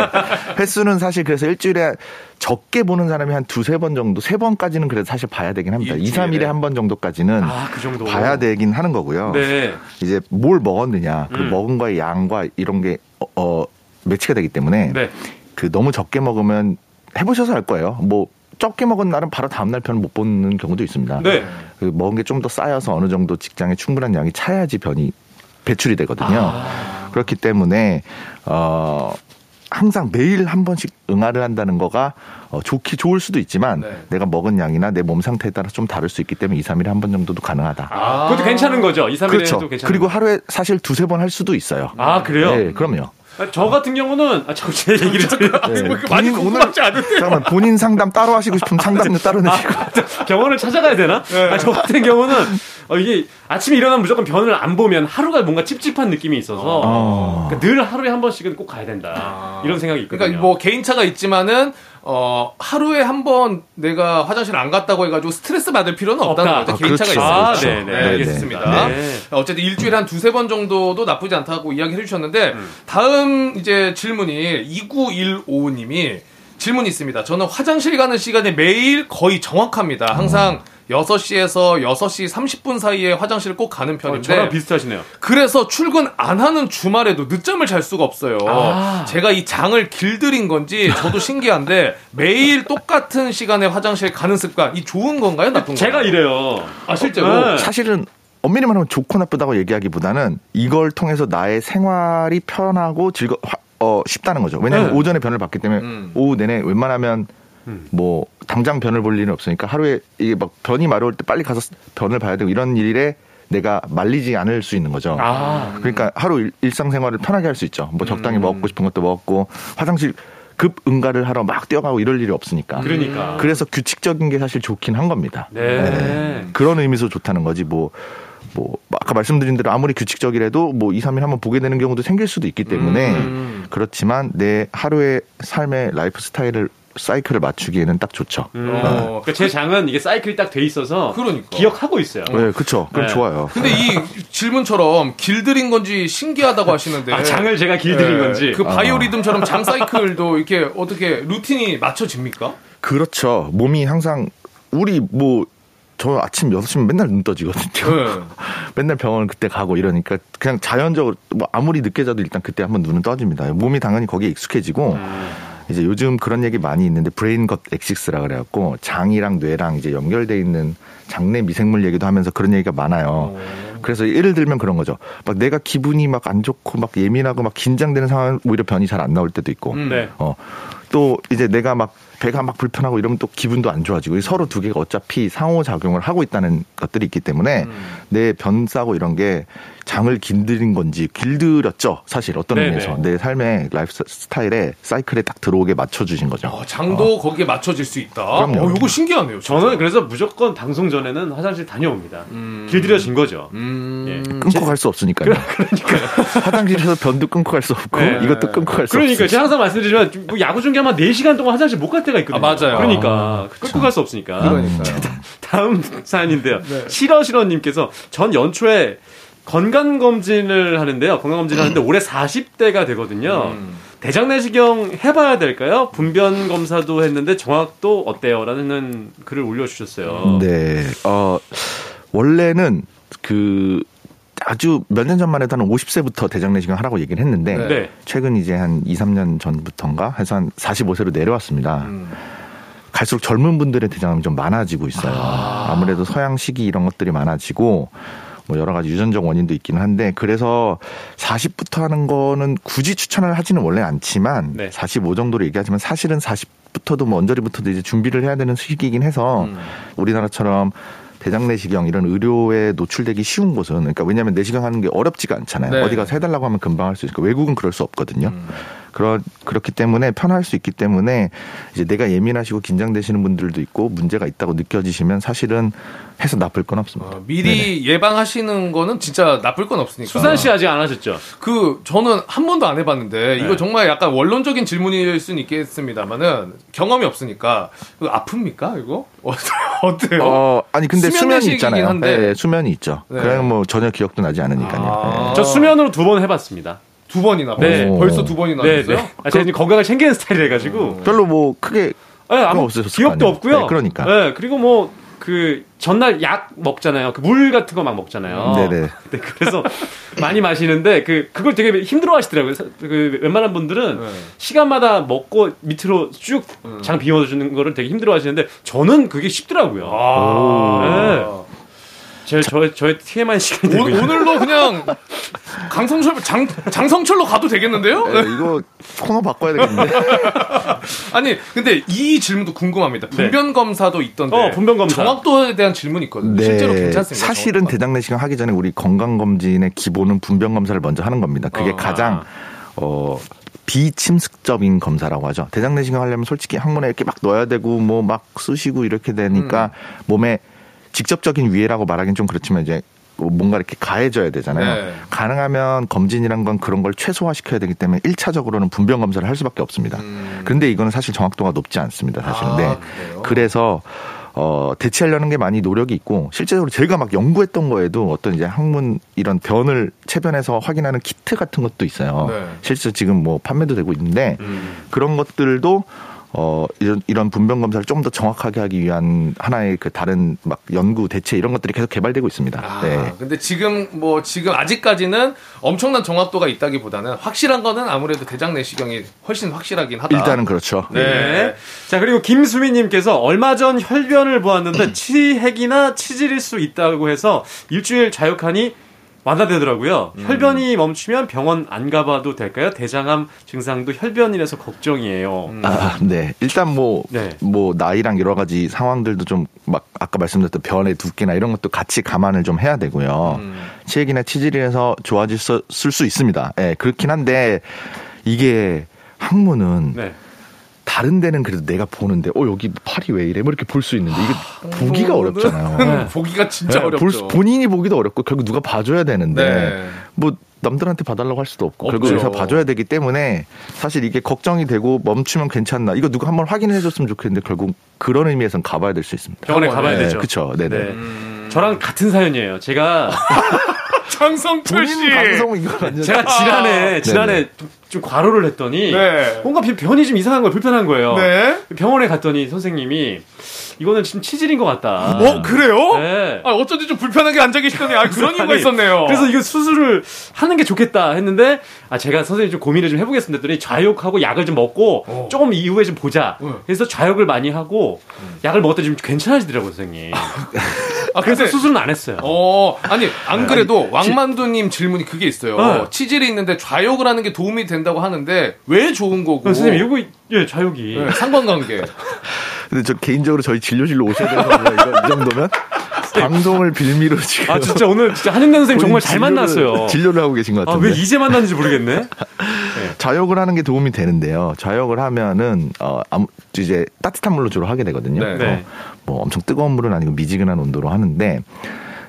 횟수는 사실 그래서 일주일에 적게 보는 사람이 한 두세 번 정도, 세 번까지는 그래도 사실 봐야 되긴 합니다. 일주일에. 이, 삼 일에 한 번 정도까지는 아, 그 정도. 봐야 되긴 하는 거고요. 네. 이제 뭘 먹었느냐, 음. 그 먹은 거의 양과 이런 게 어, 어, 매치가 되기 때문에 네. 그 너무 적게 먹으면 해보셔서 알 거예요. 뭐 적게 먹은 날은 바로 다음날 편을 못 보는 경우도 있습니다. 네. 그 먹은 게 좀 더 쌓여서 어느 정도 직장에 충분한 양이 차야지 변이 배출이 되거든요. 아. 그렇기 때문에 어. 항상 매일 한 번씩 응하를 한다는 거가 어, 좋기 좋을 수도 있지만 네. 내가 먹은 양이나 내 몸 상태에 따라 좀 다를 수 있기 때문에 이, 삼 일에 한 번 정도도 가능하다. 아~ 그것도 괜찮은 거죠? 이, 삼 일에도 그렇죠. 괜찮은 그리고 거죠? 하루에 사실 두세 번 할 수도 있어요. 아 그래요? 네, 그럼요. 저 같은 경우는 아, 저 제 얘기를 잠깐 네. 많이 궁금하지 않은데요. 잠깐만 본인 상담 따로 하시고 싶으면 상담도 따로 내시고 아, 병원을 찾아가야 되나? 네. 아, 저 같은 경우는 어, 이게 아침에 일어나면 무조건 변을 안 보면 하루가 뭔가 찝찝한 느낌이 있어서 어. 그러니까 늘 하루에 한 번씩은 꼭 가야 된다 아. 이런 생각이 있거든요. 그러니까 뭐 개인차가 있지만은 어, 하루에 한 번 내가 화장실 안 갔다고 해가지고 스트레스 받을 필요는 없다는 거죠. 아, 개인차가 그렇죠. 있어요. 아, 그렇죠. 네, 네, 알겠습니다. 네. 어쨌든 일주일에 한 두세 번 정도도 나쁘지 않다고 이야기해 주셨는데, 음. 다음 이제 질문이 이구일오님이 질문이 있습니다. 저는 화장실 가는 시간이 매일 거의 정확합니다. 항상 음. 여섯 시에서 여섯 시 삼십 분 사이에 화장실을 꼭 가는 편인데 어, 저랑 비슷하시네요. 그래서 출근 안 하는 주말에도 늦잠을 잘 수가 없어요. 아. 제가 이 장을 길들인 건지 저도 신기한데 매일 똑같은 시간에 화장실 가는 습관 이 좋은 건가요? 나쁜 건가요? 제가 이래요. 아 실제로 어, 네. 사실은 엄밀히 말하면 좋고 나쁘다고 얘기하기보다는 이걸 통해서 나의 생활이 편하고 즐거 어, 쉽다는 거죠. 왜냐하면 네. 오전에 변을 봤기 때문에 음. 오후 내내 웬만하면 뭐 당장 변을 볼 일은 없으니까 하루에 이게 막 변이 마려울 때 빨리 가서 변을 봐야 되고 이런 일에 내가 말리지 않을 수 있는 거죠. 아, 음. 그러니까 하루 일, 일상생활을 편하게 할 수 있죠. 뭐 적당히 음. 먹고 싶은 것도 먹고 화장실 급 응가를 하러 막 뛰어가고 이럴 일이 없으니까. 그러니까. 그래서 규칙적인 게 사실 좋긴 한 겁니다. 네. 네. 그런 의미에서 좋다는 거지 뭐. 뭐 아까 말씀드린 대로 아무리 규칙적이라도 뭐 이, 삼 일 한번 보게 되는 경우도 생길 수도 있기 때문에 음. 그렇지만 내 하루의 삶의 라이프 스타일을 사이클을 맞추기에는 딱 좋죠. 음. 어. 그러니까 제 장은 이게 사이클이 딱 돼 있어서 그러니까. 기억하고 있어요. 네, 그렇죠. 그럼 네. 좋아요. 근데 이 질문처럼 길들인 건지 신기하다고 하시는데 아, 장을 제가 길들인 네. 건지 그 바이오리듬처럼 장 사이클도 이렇게 어떻게 루틴이 맞춰집니까? 그렇죠. 몸이 항상 우리 뭐 저 아침 여섯 시면 맨날 눈 떠지거든요. 네. 맨날 병원 그때 가고 이러니까 그냥 자연적으로 뭐 아무리 늦게 자도 일단 그때 한번 눈은 떠집니다. 몸이 당연히 거기에 익숙해지고 음. 이제 요즘 그런 얘기 많이 있는데 브레인 겉 엑식스라 그래갖고 장이랑 뇌랑 이제 연결돼 있는 장내 미생물 얘기도 하면서 그런 얘기가 많아요. 오. 그래서 예를 들면 그런 거죠. 막 내가 기분이 막 안 좋고 막 예민하고 막 긴장되는 상황은 오히려 변이 잘 안 나올 때도 있고 음, 네. 어. 또 이제 내가 막 배가 막 불편하고 이러면 또 기분도 안 좋아지고 서로 두 개가 어차피 상호작용을 하고 있다는 것들이 있기 때문에 음. 내 변 싸고 이런 게 장을 길들인 건지 길들였죠. 사실 어떤 네네. 의미에서 내 삶의 라이프 스타일에 사이클에 딱 들어오게 맞춰주신 거죠. 어, 장도 어. 거기에 맞춰질 수 있다. 그럼요. 어, 이거 신기하네요. 진짜. 저는 그래서 무조건 방송 전에는 화장실 다녀옵니다. 음. 길들여진 거죠. 음. 예. 끊고 갈 수 없으니까요. 그러니까 화장실에서 변도 끊고 갈 수 없고 네. 이것도 끊고 갈 수 없고 그러니까 제가 항상 말씀드리지만 야구 중계 아마 네 시간 동안 화장실 못 갈 때가 있거든요. 아, 맞아요. 그러니까 아, 끊고 갈 수 없으니까. 그러니까요. 다음 사안인데요. 네. 실어실어님께서 전 연초에 건강검진을 하는데요. 건강검진을 하는데 올해 사십 대가 되거든요. 음. 대장내시경 해봐야 될까요? 분변검사도 했는데 정확도 어때요? 라는 글을 올려주셨어요. 네. 어, 원래는 그 아주 몇 년 전만 해도 한 오십 세부터 대장내시경 하라고 얘기를 했는데 네. 최근 이제 한 이, 삼 년 전부터인가 해서 한 사십오 세로 내려왔습니다. 음. 갈수록 젊은 분들의 대장암이 좀 많아지고 있어요. 아. 아무래도 서양식이 이런 것들이 많아지고 뭐 여러 가지 유전적 원인도 있기는 한데 그래서 사십부터 하는 거는 굳이 추천을 하지는 원래 않지만 네. 사십오 정도로 얘기하지만 사실은 사십부터도 뭐 언저리부터도 이제 준비를 해야 되는 시기이긴 해서 음. 우리나라처럼 대장내시경 이런 의료에 노출되기 쉬운 곳은 그러니까 왜냐하면 내시경 하는 게 어렵지가 않잖아요. 네. 어디 가서 해달라고 하면 금방 할 수 있으니까 외국은 그럴 수 없거든요. 음. 그러, 그렇기 때문에 편할 수 있기 때문에 이제 내가 예민하시고 긴장되시는 분들도 있고 문제가 있다고 느껴지시면 사실은 해서 나쁠 건 없습니다. 아, 미리 네네. 예방하시는 거는 진짜 나쁠 건 없으니까. 수산 씨 아직 안 하셨죠? 그 저는 한 번도 안 해봤는데 네. 이거 정말 약간 원론적인 질문일 수는 있겠습니다만은 경험이 없으니까 이거 아픕니까 이거? 어때요? 어, 아니 근데 수면 수면이 있잖아요. 한데. 네, 수면이 있죠. 네. 그냥 뭐 전혀 기억도 나지 않으니까요. 아~ 네. 저 수면으로 두 번 해봤습니다. 두 번이나? 네. 벌써 두 번이나 했어요? 네. 아, 제가 건강을 챙기는 스타일이라가지고. 별로 뭐 크게 네, 아무 없으셨을 기억도 없고요. 네, 그러니까. 네, 그리고 뭐 그 전날 약 먹잖아요. 그 물 같은 거 막 먹잖아요. 네네. 네, 그래서 많이 마시는데 그 그걸 되게 힘들어하시더라고요. 그 웬만한 분들은 네. 시간마다 먹고 밑으로 쭉 장 비워주는 거를 되게 힘들어하시는데 저는 그게 쉽더라고요. 아. 제, 저의, 저의 티엠아이 시간이 되고 있어요. 오늘도 그냥 강성철, 장, 장성철로 가도 되겠는데요? 네, 이거 코너 바꿔야 되겠는데. 아니, 근데 이 질문도 궁금합니다. 분변검사도 있던데. 어, 분변검사. 정확도에 대한 질문이 있거든요. 네, 실제로 괜찮습니다. 사실은 대장내시경 하기 전에 우리 건강검진의 기본은 분변검사를 먼저 하는 겁니다. 그게 어. 가장, 어, 비침습적인 검사라고 하죠. 대장내시경 하려면 솔직히 항문에 이렇게 막 넣어야 되고, 뭐 막 쑤시고 이렇게 되니까 음. 몸에 직접적인 위해라고 말하기는 좀 그렇지만 이제 뭔가 이렇게 가해져야 되잖아요. 네. 가능하면 검진이란 건 그런 걸 최소화시켜야 되기 때문에 일 차적으로는 분변 검사를 할 수밖에 없습니다. 음. 그런데 이거는 사실 정확도가 높지 않습니다. 사실은. 아, 네. 그래서 어, 대체하려는 게 많이 노력이 있고 실제적으로 제가 막 연구했던 거에도 어떤 이제 항문 이런 변을 체변에서 확인하는 키트 같은 것도 있어요. 네. 실제 지금 뭐 판매도 되고 있는데 음. 그런 것들도 어 이런 이런 분변 검사를 좀 더 정확하게 하기 위한 하나의 그 다른 막 연구 대체 이런 것들이 계속 개발되고 있습니다. 아, 네. 근데 지금 뭐 지금 아직까지는 엄청난 정확도가 있다기보다는 확실한 거는 아무래도 대장 내시경이 훨씬 확실하긴 하다. 일단은 그렇죠. 네. 네. 자 그리고 김수민님께서 얼마 전 혈변을 보았는데 치핵이나 치질일 수 있다고 해서 일주일 자육하니 완화되더라고요. 음. 혈변이 멈추면 병원 안 가봐도 될까요? 대장암 증상도 혈변이라서 걱정이에요. 음. 아, 네. 일단 뭐, 네. 뭐, 나이랑 여러 가지 상황들도 좀 막, 아까 말씀드렸던 변의 두께나 이런 것도 같이 감안을 좀 해야 되고요. 음. 치핵이나 치질에서 좋아질 수, 쓸 수 있습니다. 예, 네, 그렇긴 한데, 이게 항문은. 네. 다른 데는 그래도 내가 보는데, 어, 여기 팔이 왜 이래? 뭐 이렇게 볼 수 있는데, 이게 보기가 어렵잖아요. 보기가 진짜 네, 어렵죠. 볼 수, 본인이 보기도 어렵고, 결국 누가 봐줘야 되는데, 네. 뭐, 남들한테 봐달라고 할 수도 없고, 없죠. 결국 의사 봐줘야 되기 때문에, 사실 이게 걱정이 되고, 멈추면 괜찮나, 이거 누가 한번 확인해줬으면 좋겠는데, 결국 그런 의미에서는 가봐야 될 수 있습니다. 병원에 가봐야 네, 되죠. 그쵸, 네네. 네. 음... 저랑 같은 사연이에요. 제가. 장성철 씨. 방송 이거 제가 지난해, 지난해 네네. 좀 과로를 했더니 네. 뭔가 변이 좀 이상한 거예요. 불편한 거예요. 네. 병원에 갔더니 선생님이 이거는 지금 치질인 것 같다. 어? 그래요? 네. 아, 어쩐지 좀 불편하게 앉아 계시더니 아, 그런 이유가 있었네요. 그래서 이거 수술을 하는 게 좋겠다 했는데 아, 제가 선생님 좀 고민을 좀 해보겠습니다 했더니 좌욕하고 약을 좀 먹고 어. 조금 이후에 좀 보자. 그래서 좌욕을 많이 하고 음. 약을 먹었더니 좀 괜찮아지더라고요. 선생님. 아, 그래서 근데, 수술은 안 했어요. 어, 아니, 안 그래도 아니, 왕만두님 질문이 그게 있어요. 어. 치질이 있는데 좌욕을 하는 게 도움이 된다고 하는데 왜 좋은 거고. 아, 선생님, 이거, 예, 좌욕이. 네, 상관관계. 근데 저 개인적으로 저희 진료실로 오셔야 되는 거예요. 이 정도면? 방송을 빌미로 지금. 아, 진짜 오늘 진짜 한윤대 선생님 정말 잘 진료를, 만났어요. 진료를 하고 계신 것 같은데. 아, 왜 이제 만났는지 모르겠네. 네. 좌욕을 하는 게 도움이 되는데요. 좌욕을 하면은 어 이제 따뜻한 물로 주로 하게 되거든요. 네. 어, 뭐 엄청 뜨거운 물은 아니고 미지근한 온도로 하는데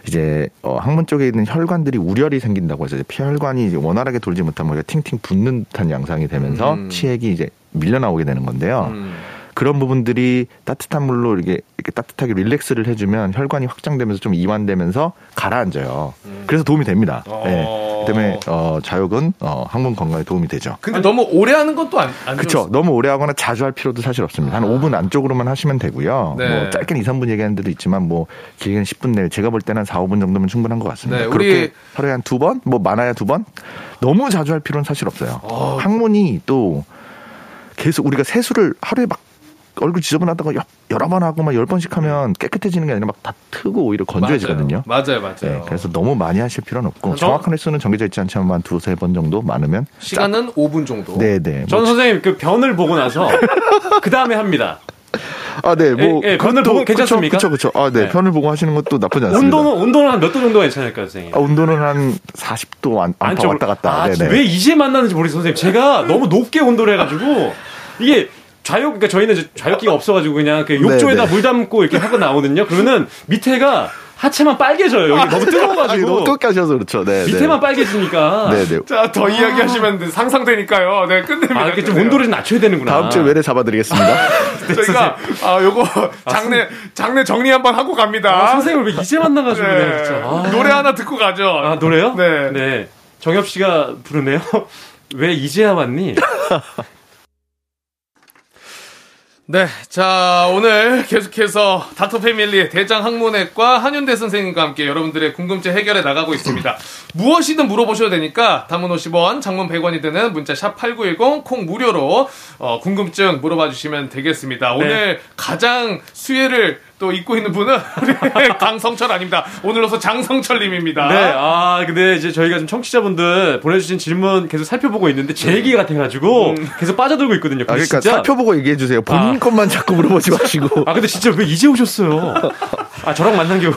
이제 어, 항문 쪽에 있는 혈관들이 우렬이 생긴다고 해서 이제 피혈관이 이제 원활하게 돌지 못하면 우리가 팅팅 붓는 듯한 양상이 되면서 음. 치핵이 이제 밀려 나오게 되는 건데요. 음. 그런 부분들이 따뜻한 물로 이렇게, 이렇게 따뜻하게 릴렉스를 해주면 혈관이 확장되면서 좀 이완되면서 가라앉아요. 음. 그래서 도움이 됩니다. 어. 네. 그다음에 어, 좌욕은 어, 항문 건강에 도움이 되죠. 근데 너무 오래 하는 것도 안 안 그렇죠. 너무 오래 하거나 자주 할 필요도 사실 없습니다. 한 아. 오 분 안쪽으로만 하시면 되고요. 네. 뭐 짧게는 이, 삼 분 얘기하는 데도 있지만 뭐 길게는 십 분 내로 제가 볼 때는 사, 오 분 정도면 충분한 것 같습니다. 네, 우리... 그렇게 하루에 한 두 번, 뭐 많아야 두 번. 너무 자주 할 필요는 사실 없어요. 어. 항문이 또 계속 우리가 세수를 하루에 막 얼굴 지저분하다고 여러 번 하고 막 열 번씩 하면 깨끗해지는 게 아니라 막 다 트고 오히려 건조해지거든요. 맞아요, 맞아요. 맞아요. 네, 그래서 너무 많이 하실 필요는 없고 저, 정확한 횟수는 정해져 있지 않지만 한 두세 번 정도 많으면 시간은 짜... 오 분 정도. 네, 네. 전 뭐... 선생님 그 변을 보고 나서 그 다음에 합니다. 아, 네. 뭐 예, 예, 편을 보고 괜찮습니까? 그렇죠, 그렇죠. 아, 네. 네. 편을 보고 하시는 것도 나쁘지 않습니다. 온도는 온도는 한 몇 도 정도가 괜찮을까요, 선생님? 아, 온도는 한 사십 도 안, 안파 왔다 갔다. 아, 왜 이제 만나는지 모르겠어요, 선생님. 제가 너무 높게 온도를 해가지고 이게. 좌욕, 그러니까 저희는 이제 좌욕기가 없어가지고 그냥 그 욕조에다 네네. 물 담고 이렇게 하고 나오거든요. 그러면은 밑에가 하체만 빨개져요. 여기 아, 너무 뜨거워가지고. 너무 끄게 하셔서 그렇죠. 네, 밑에만 네. 빨개지니까. 네네. 자, 더 아. 이야기하시면 상상되니까요. 네, 끝냅니다. 아, 이렇게 좀 온도를 좀 낮춰야 되는구나. 다음 주에 외래 잡아드리겠습니다. 네, 저희가, 아, 요거, 장례, 장례 정리 한번 하고 갑니다. 아, 선생님 왜 이제 만나가지고. 네. 그냥 진짜. 아. 노래 하나 듣고 가죠. 아, 노래요? 네. 네. 정엽 씨가 부르네요. 왜 이제야 왔니? 네, 자 오늘 계속해서 다토 패밀리 대장 학문학과 한윤대 선생님과 함께 여러분들의 궁금증 해결해 나가고 있습니다. 무엇이든 물어보셔도 되니까 단문 오십 원, 장문 백 원이 드는 문자 샵 팔구일공 콩 무료로 어, 궁금증 물어봐 주시면 되겠습니다. 오늘 네. 가장 수혜를 또 입고 있는 분은 강성철 아닙니다. 오늘로서 장성철님입니다. 네, 아 근데 이제 저희가 좀 청취자분들 보내주신 질문 계속 살펴보고 있는데 제 얘기 같아가지고 음. 계속 빠져들고 있거든요. 아, 그러니까 진짜... 살펴보고 얘기해 주세요. 본인 아. 것만 자꾸 물어보지 마시고. 아 근데 진짜 왜 이제 오셨어요? 아 저랑 만난 게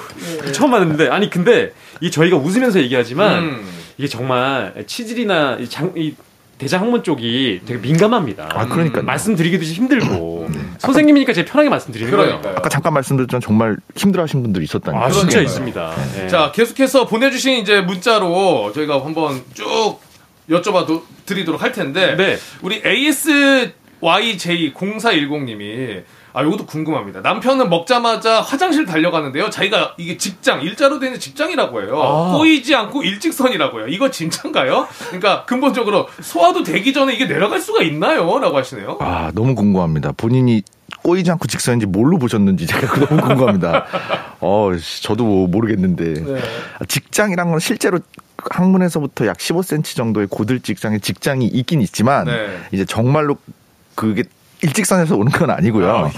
처음 만났는데 아니 근데 이 저희가 웃으면서 얘기하지만 음. 이게 정말 치질이나 이 장 이 대장 학문 쪽이 되게 민감합니다. 아, 그러니까 말씀드리기도 힘들고 네. 선생님이니까 제가 편하게 말씀드리는 그러니까요. 거예요. 아까 잠깐 말씀드렸지만 정말 힘들어하시는 분들이 있었다니까. 아, 진짜 그러니까요. 있습니다. 네. 네. 자, 계속해서 보내주신 이제 문자로 저희가 한번 쭉 여쭤봐 드리도록 할 텐데 네. 우리 에이에스와이제이 공사일공님이 아, 이것도 궁금합니다. 남편은 먹자마자 화장실 달려가는데요. 자기가 이게 직장, 일자로 되는 직장이라고 해요. 아. 꼬이지 않고 일직선이라고 해요. 이거 진짠가요? 그러니까 근본적으로 소화도 되기 전에 이게 내려갈 수가 있나요? 라고 하시네요. 아, 너무 궁금합니다. 본인이 꼬이지 않고 직선인지 뭘로 보셨는지 제가 너무 궁금합니다. 어, 저도 모르겠는데. 네. 직장이란 건 실제로 항문에서부터 약 십오 센티미터 정도의 고들직 상의 직장이 있긴 있지만 네. 이제 정말로 그게 일직선에서 오는 건 아니고요. 아,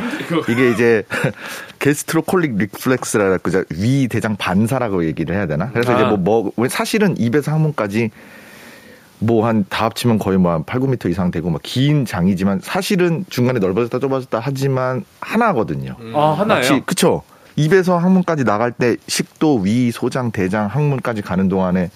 이게 이제 게스트로콜릭 리플렉스라고 위 대장 반사라고 얘기를 해야 되나? 그래서 아. 이제 뭐, 뭐 사실은 입에서 항문까지 뭐 한 다 합치면 거의 뭐 한 팔, 구 미터 이상 되고 막 긴 장이지만 사실은 중간에 넓어졌다 좁아졌다 하지만 하나거든요. 음. 아 하나예요? 그렇죠. 입에서 항문까지 나갈 때 식도, 위, 소장, 대장, 항문까지 가는 동안에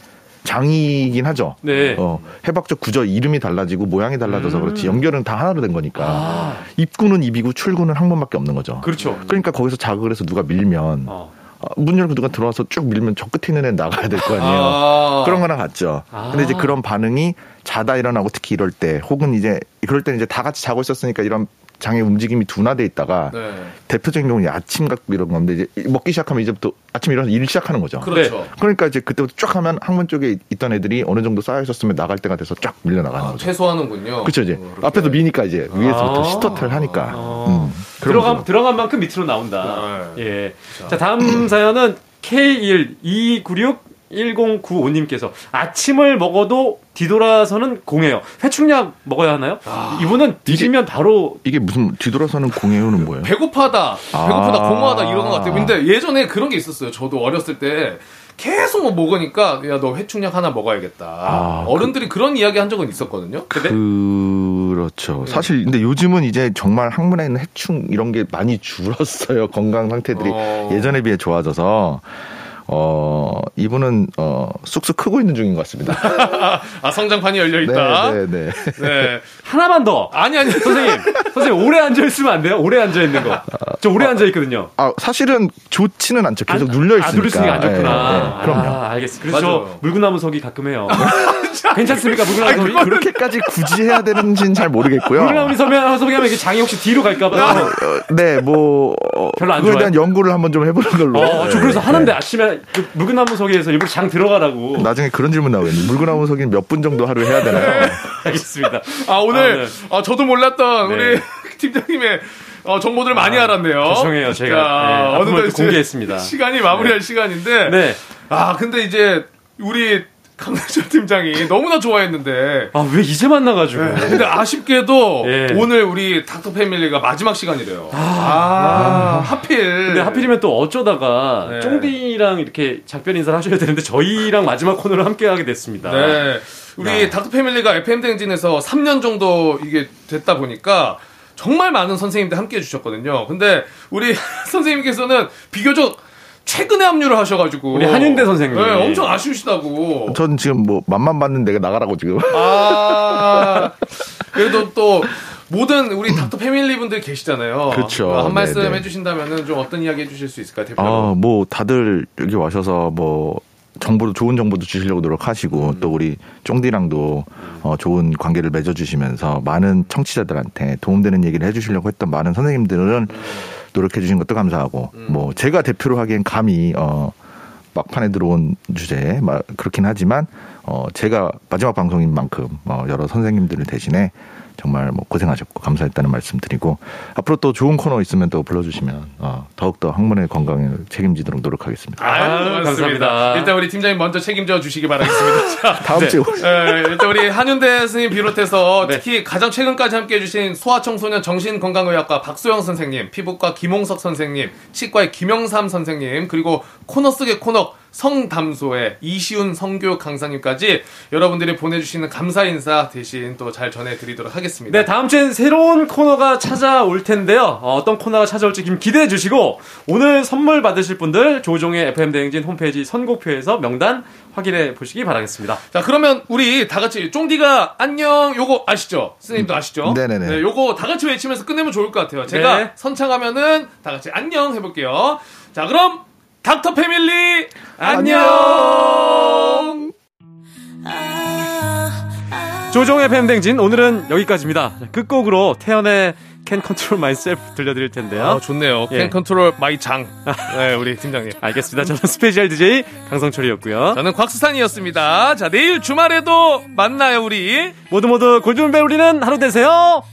장이긴 하죠. 네. 어, 해박적 구조 이름이 달라지고 모양이 달라져서 음. 그렇지 연결은 다 하나로 된 거니까 아. 입구는 입이고 출구는 항문밖에 없는 거죠. 그렇죠. 그러니까 거기서 자극을 해서 누가 밀면 어. 어, 문 열고 누가 들어와서 쭉 밀면 저 끝에 있는 애는 나가야 될 거 아니에요. 아. 그런 거랑 같죠. 아. 근데 이제 그런 반응이 자다 일어나고 특히 이럴 때 혹은 이제 그럴 때는 이제 다 같이 자고 있었으니까 이런 장의 움직임이 둔화돼 있다가 네. 대표적인 경우는 아침각 이런 건데 이제 먹기 시작하면 이제부터 아침에 일어나서 일을 시작하는 거죠. 그렇죠. 그러니까 이제 그때부터 쫙 하면 항문 쪽에 있던 애들이 어느 정도 쌓여 있었으면 나갈 때가 돼서 쫙 밀려 나가는 아, 거죠. 최소화하는군요. 그렇죠. 이제 그렇게. 앞에서 미니까 이제 위에서부터 아~ 시터트를 하니까 아~ 음, 들어간 들어간 만큼 밑으로 나온다. 네. 예. 자, 자 다음 사연은 케이 일 이구육 일공구오님께서 아침을 먹어도 뒤돌아서는 공해요. 회충약 먹어야 하나요? 아, 이분은 뒤지면 바로 이게 무슨 뒤돌아서는 공해요는 뭐예요? 배고파다, 배고프다, 아~ 공허하다 이런 것 같아요. 근데 예전에 그런 게 있었어요. 저도 어렸을 때 계속 뭐 먹으니까 야 너 회충약 하나 먹어야겠다. 아, 어른들이 그, 그런 이야기 한 적은 있었거든요. 근데? 그렇죠. 사실 근데 요즘은 이제 정말 항문에 있는 해충 이런 게 많이 줄었어요. 건강 상태들이 어... 예전에 비해 좋아져서. 어, 이분은, 어, 쑥쑥 크고 있는 중인 것 같습니다. 아, 성장판이 열려있다? 네, 네, 네. 네. 하나만 더! 아니, 아니, 선생님. 선생님, 오래 앉아있으면 안 돼요? 오래 앉아있는 거. 저 오래 아, 앉아있거든요. 아, 사실은 좋지는 않죠. 계속 안, 눌려있으니까. 아, 눌려있으니까 안 좋구나. 네, 네. 그럼요. 아, 알겠습니다. 그래서 저 물구나무 서기 가끔 해요. 괜찮습니까? 물구나무 서기? 그건... 그렇게까지 굳이 해야 되는지는 잘 모르겠고요. 물구나무 서기 하면 이게 장이 혹시 뒤로 갈까봐. 어, 어, 네, 뭐. 어, 별로 안 좋아요. 그거에 대한 연구를 한번 좀 해보는 걸로. 어, 네, 저 그래서 네, 하는데 네. 아침에. 그 물구나무 서기에서 일부러 장 들어가라고. 나중에 그런 질문 나오겠네. 물구나무 서기는 몇 분 정도 하루 해야 되나요? 네, 알겠습니다. 아 오늘 아, 네. 아, 저도 몰랐던 네. 우리 팀장님의 어, 정보들을 아, 많이 알았네요. 죄송해요 제가 네, 어느덧 공개했습니다. 시간이 마무리할 네. 시간인데. 네. 아 근데 이제 우리 강성철 팀장이 너무나 좋아했는데. 아 왜 이제 만나가지고? 네. 근데 아쉽게도 네. 오늘 우리 닥터 패밀리가 마지막 시간이래요. 아, 아, 아. 하필. 근데 하필이면 또 어쩌다가 네. 쫑디랑 이렇게 작별 인사를 하셔야 되는데 저희랑 마지막 코너를 함께하게 됐습니다. 네, 우리 닥터 패밀리가 에프엠 대행진에서 삼 년 정도 이게 됐다 보니까. 정말 많은 선생님들 함께해 주셨거든요. 근데 우리 선생님께서는 비교적 최근에 합류를 하셔가지고 우리 한윤대 선생님 네, 엄청 아쉬우시다고. 전 지금 뭐 맛만 봤는데 내가 나가라고 지금. 아 그래도 또 모든 우리 닥터 패밀리 분들 계시잖아요. 그렇죠. 한 말씀 네네. 해주신다면은 좀 어떤 이야기 해주실 수 있을까요, 대표님? 아, 뭐 다들 여기 와셔서 뭐 정보도 좋은 정보도 주시려고 노력하시고 음. 또 우리 쫑디랑도 어, 좋은 관계를 맺어주시면서 많은 청취자들한테 도움되는 얘기를 해주시려고 했던 많은 선생님들은. 음. 노력해 주신 것도 감사하고 음. 뭐 제가 대표로 하기엔 감히 어 막판에 들어온 주제에 막 그렇긴 하지만 어 제가 마지막 방송인 만큼 어 여러 선생님들을 대신해 정말 뭐 고생하셨고 감사했다는 말씀드리고 앞으로 또 좋은 코너 있으면 또 불러주시면 어 더욱더 학문의 건강에 책임지도록 노력하겠습니다. 아유, 감사합니다. 일단 우리 팀장님 먼저 책임져 주시기 바라겠습니다. 다음 네. 주에 네, 일단 우리 한윤대 선생님 비롯해서 네. 특히 가장 최근까지 함께해 주신 소아청소년 정신건강의학과 박소영 선생님, 피부과 김홍석 선생님, 치과의 김영삼 선생님, 그리고 코너 속의 코너 성담소의 이시훈 성교육 강사님까지 여러분들이 보내주시는 감사 인사 대신 또 잘 전해드리도록 하겠습니다. 네, 다음 주엔 새로운 코너가 찾아올 텐데요. 어, 어떤 코너가 찾아올지 좀 기대해 주시고 오늘 선물 받으실 분들 조종의 에프엠 대행진 홈페이지 선고표에서 명단 확인해 보시기 바라겠습니다. 자, 그러면 우리 다 같이 쫑디가 안녕 요거 아시죠? 선생님도 아시죠? 음, 네네네. 네, 요거 다 같이 외치면서 끝내면 좋을 것 같아요. 제가 네. 선창하면은 다 같이 안녕 해볼게요. 자, 그럼. 닥터 패밀리 안녕. 조종의 팬댕진 오늘은 여기까지입니다. 끝곡으로 태연의 Can Control Myself 들려드릴 텐데요. 아, 좋네요. 예. Can Control My 장. 네, 우리 팀장님. 알겠습니다. 저는 스페셜 디제이 강성철이었고요. 저는 곽수산이었습니다. 자, 내일 주말에도 만나요 우리. 모두 모두 골든벨 울리는 하루 되세요.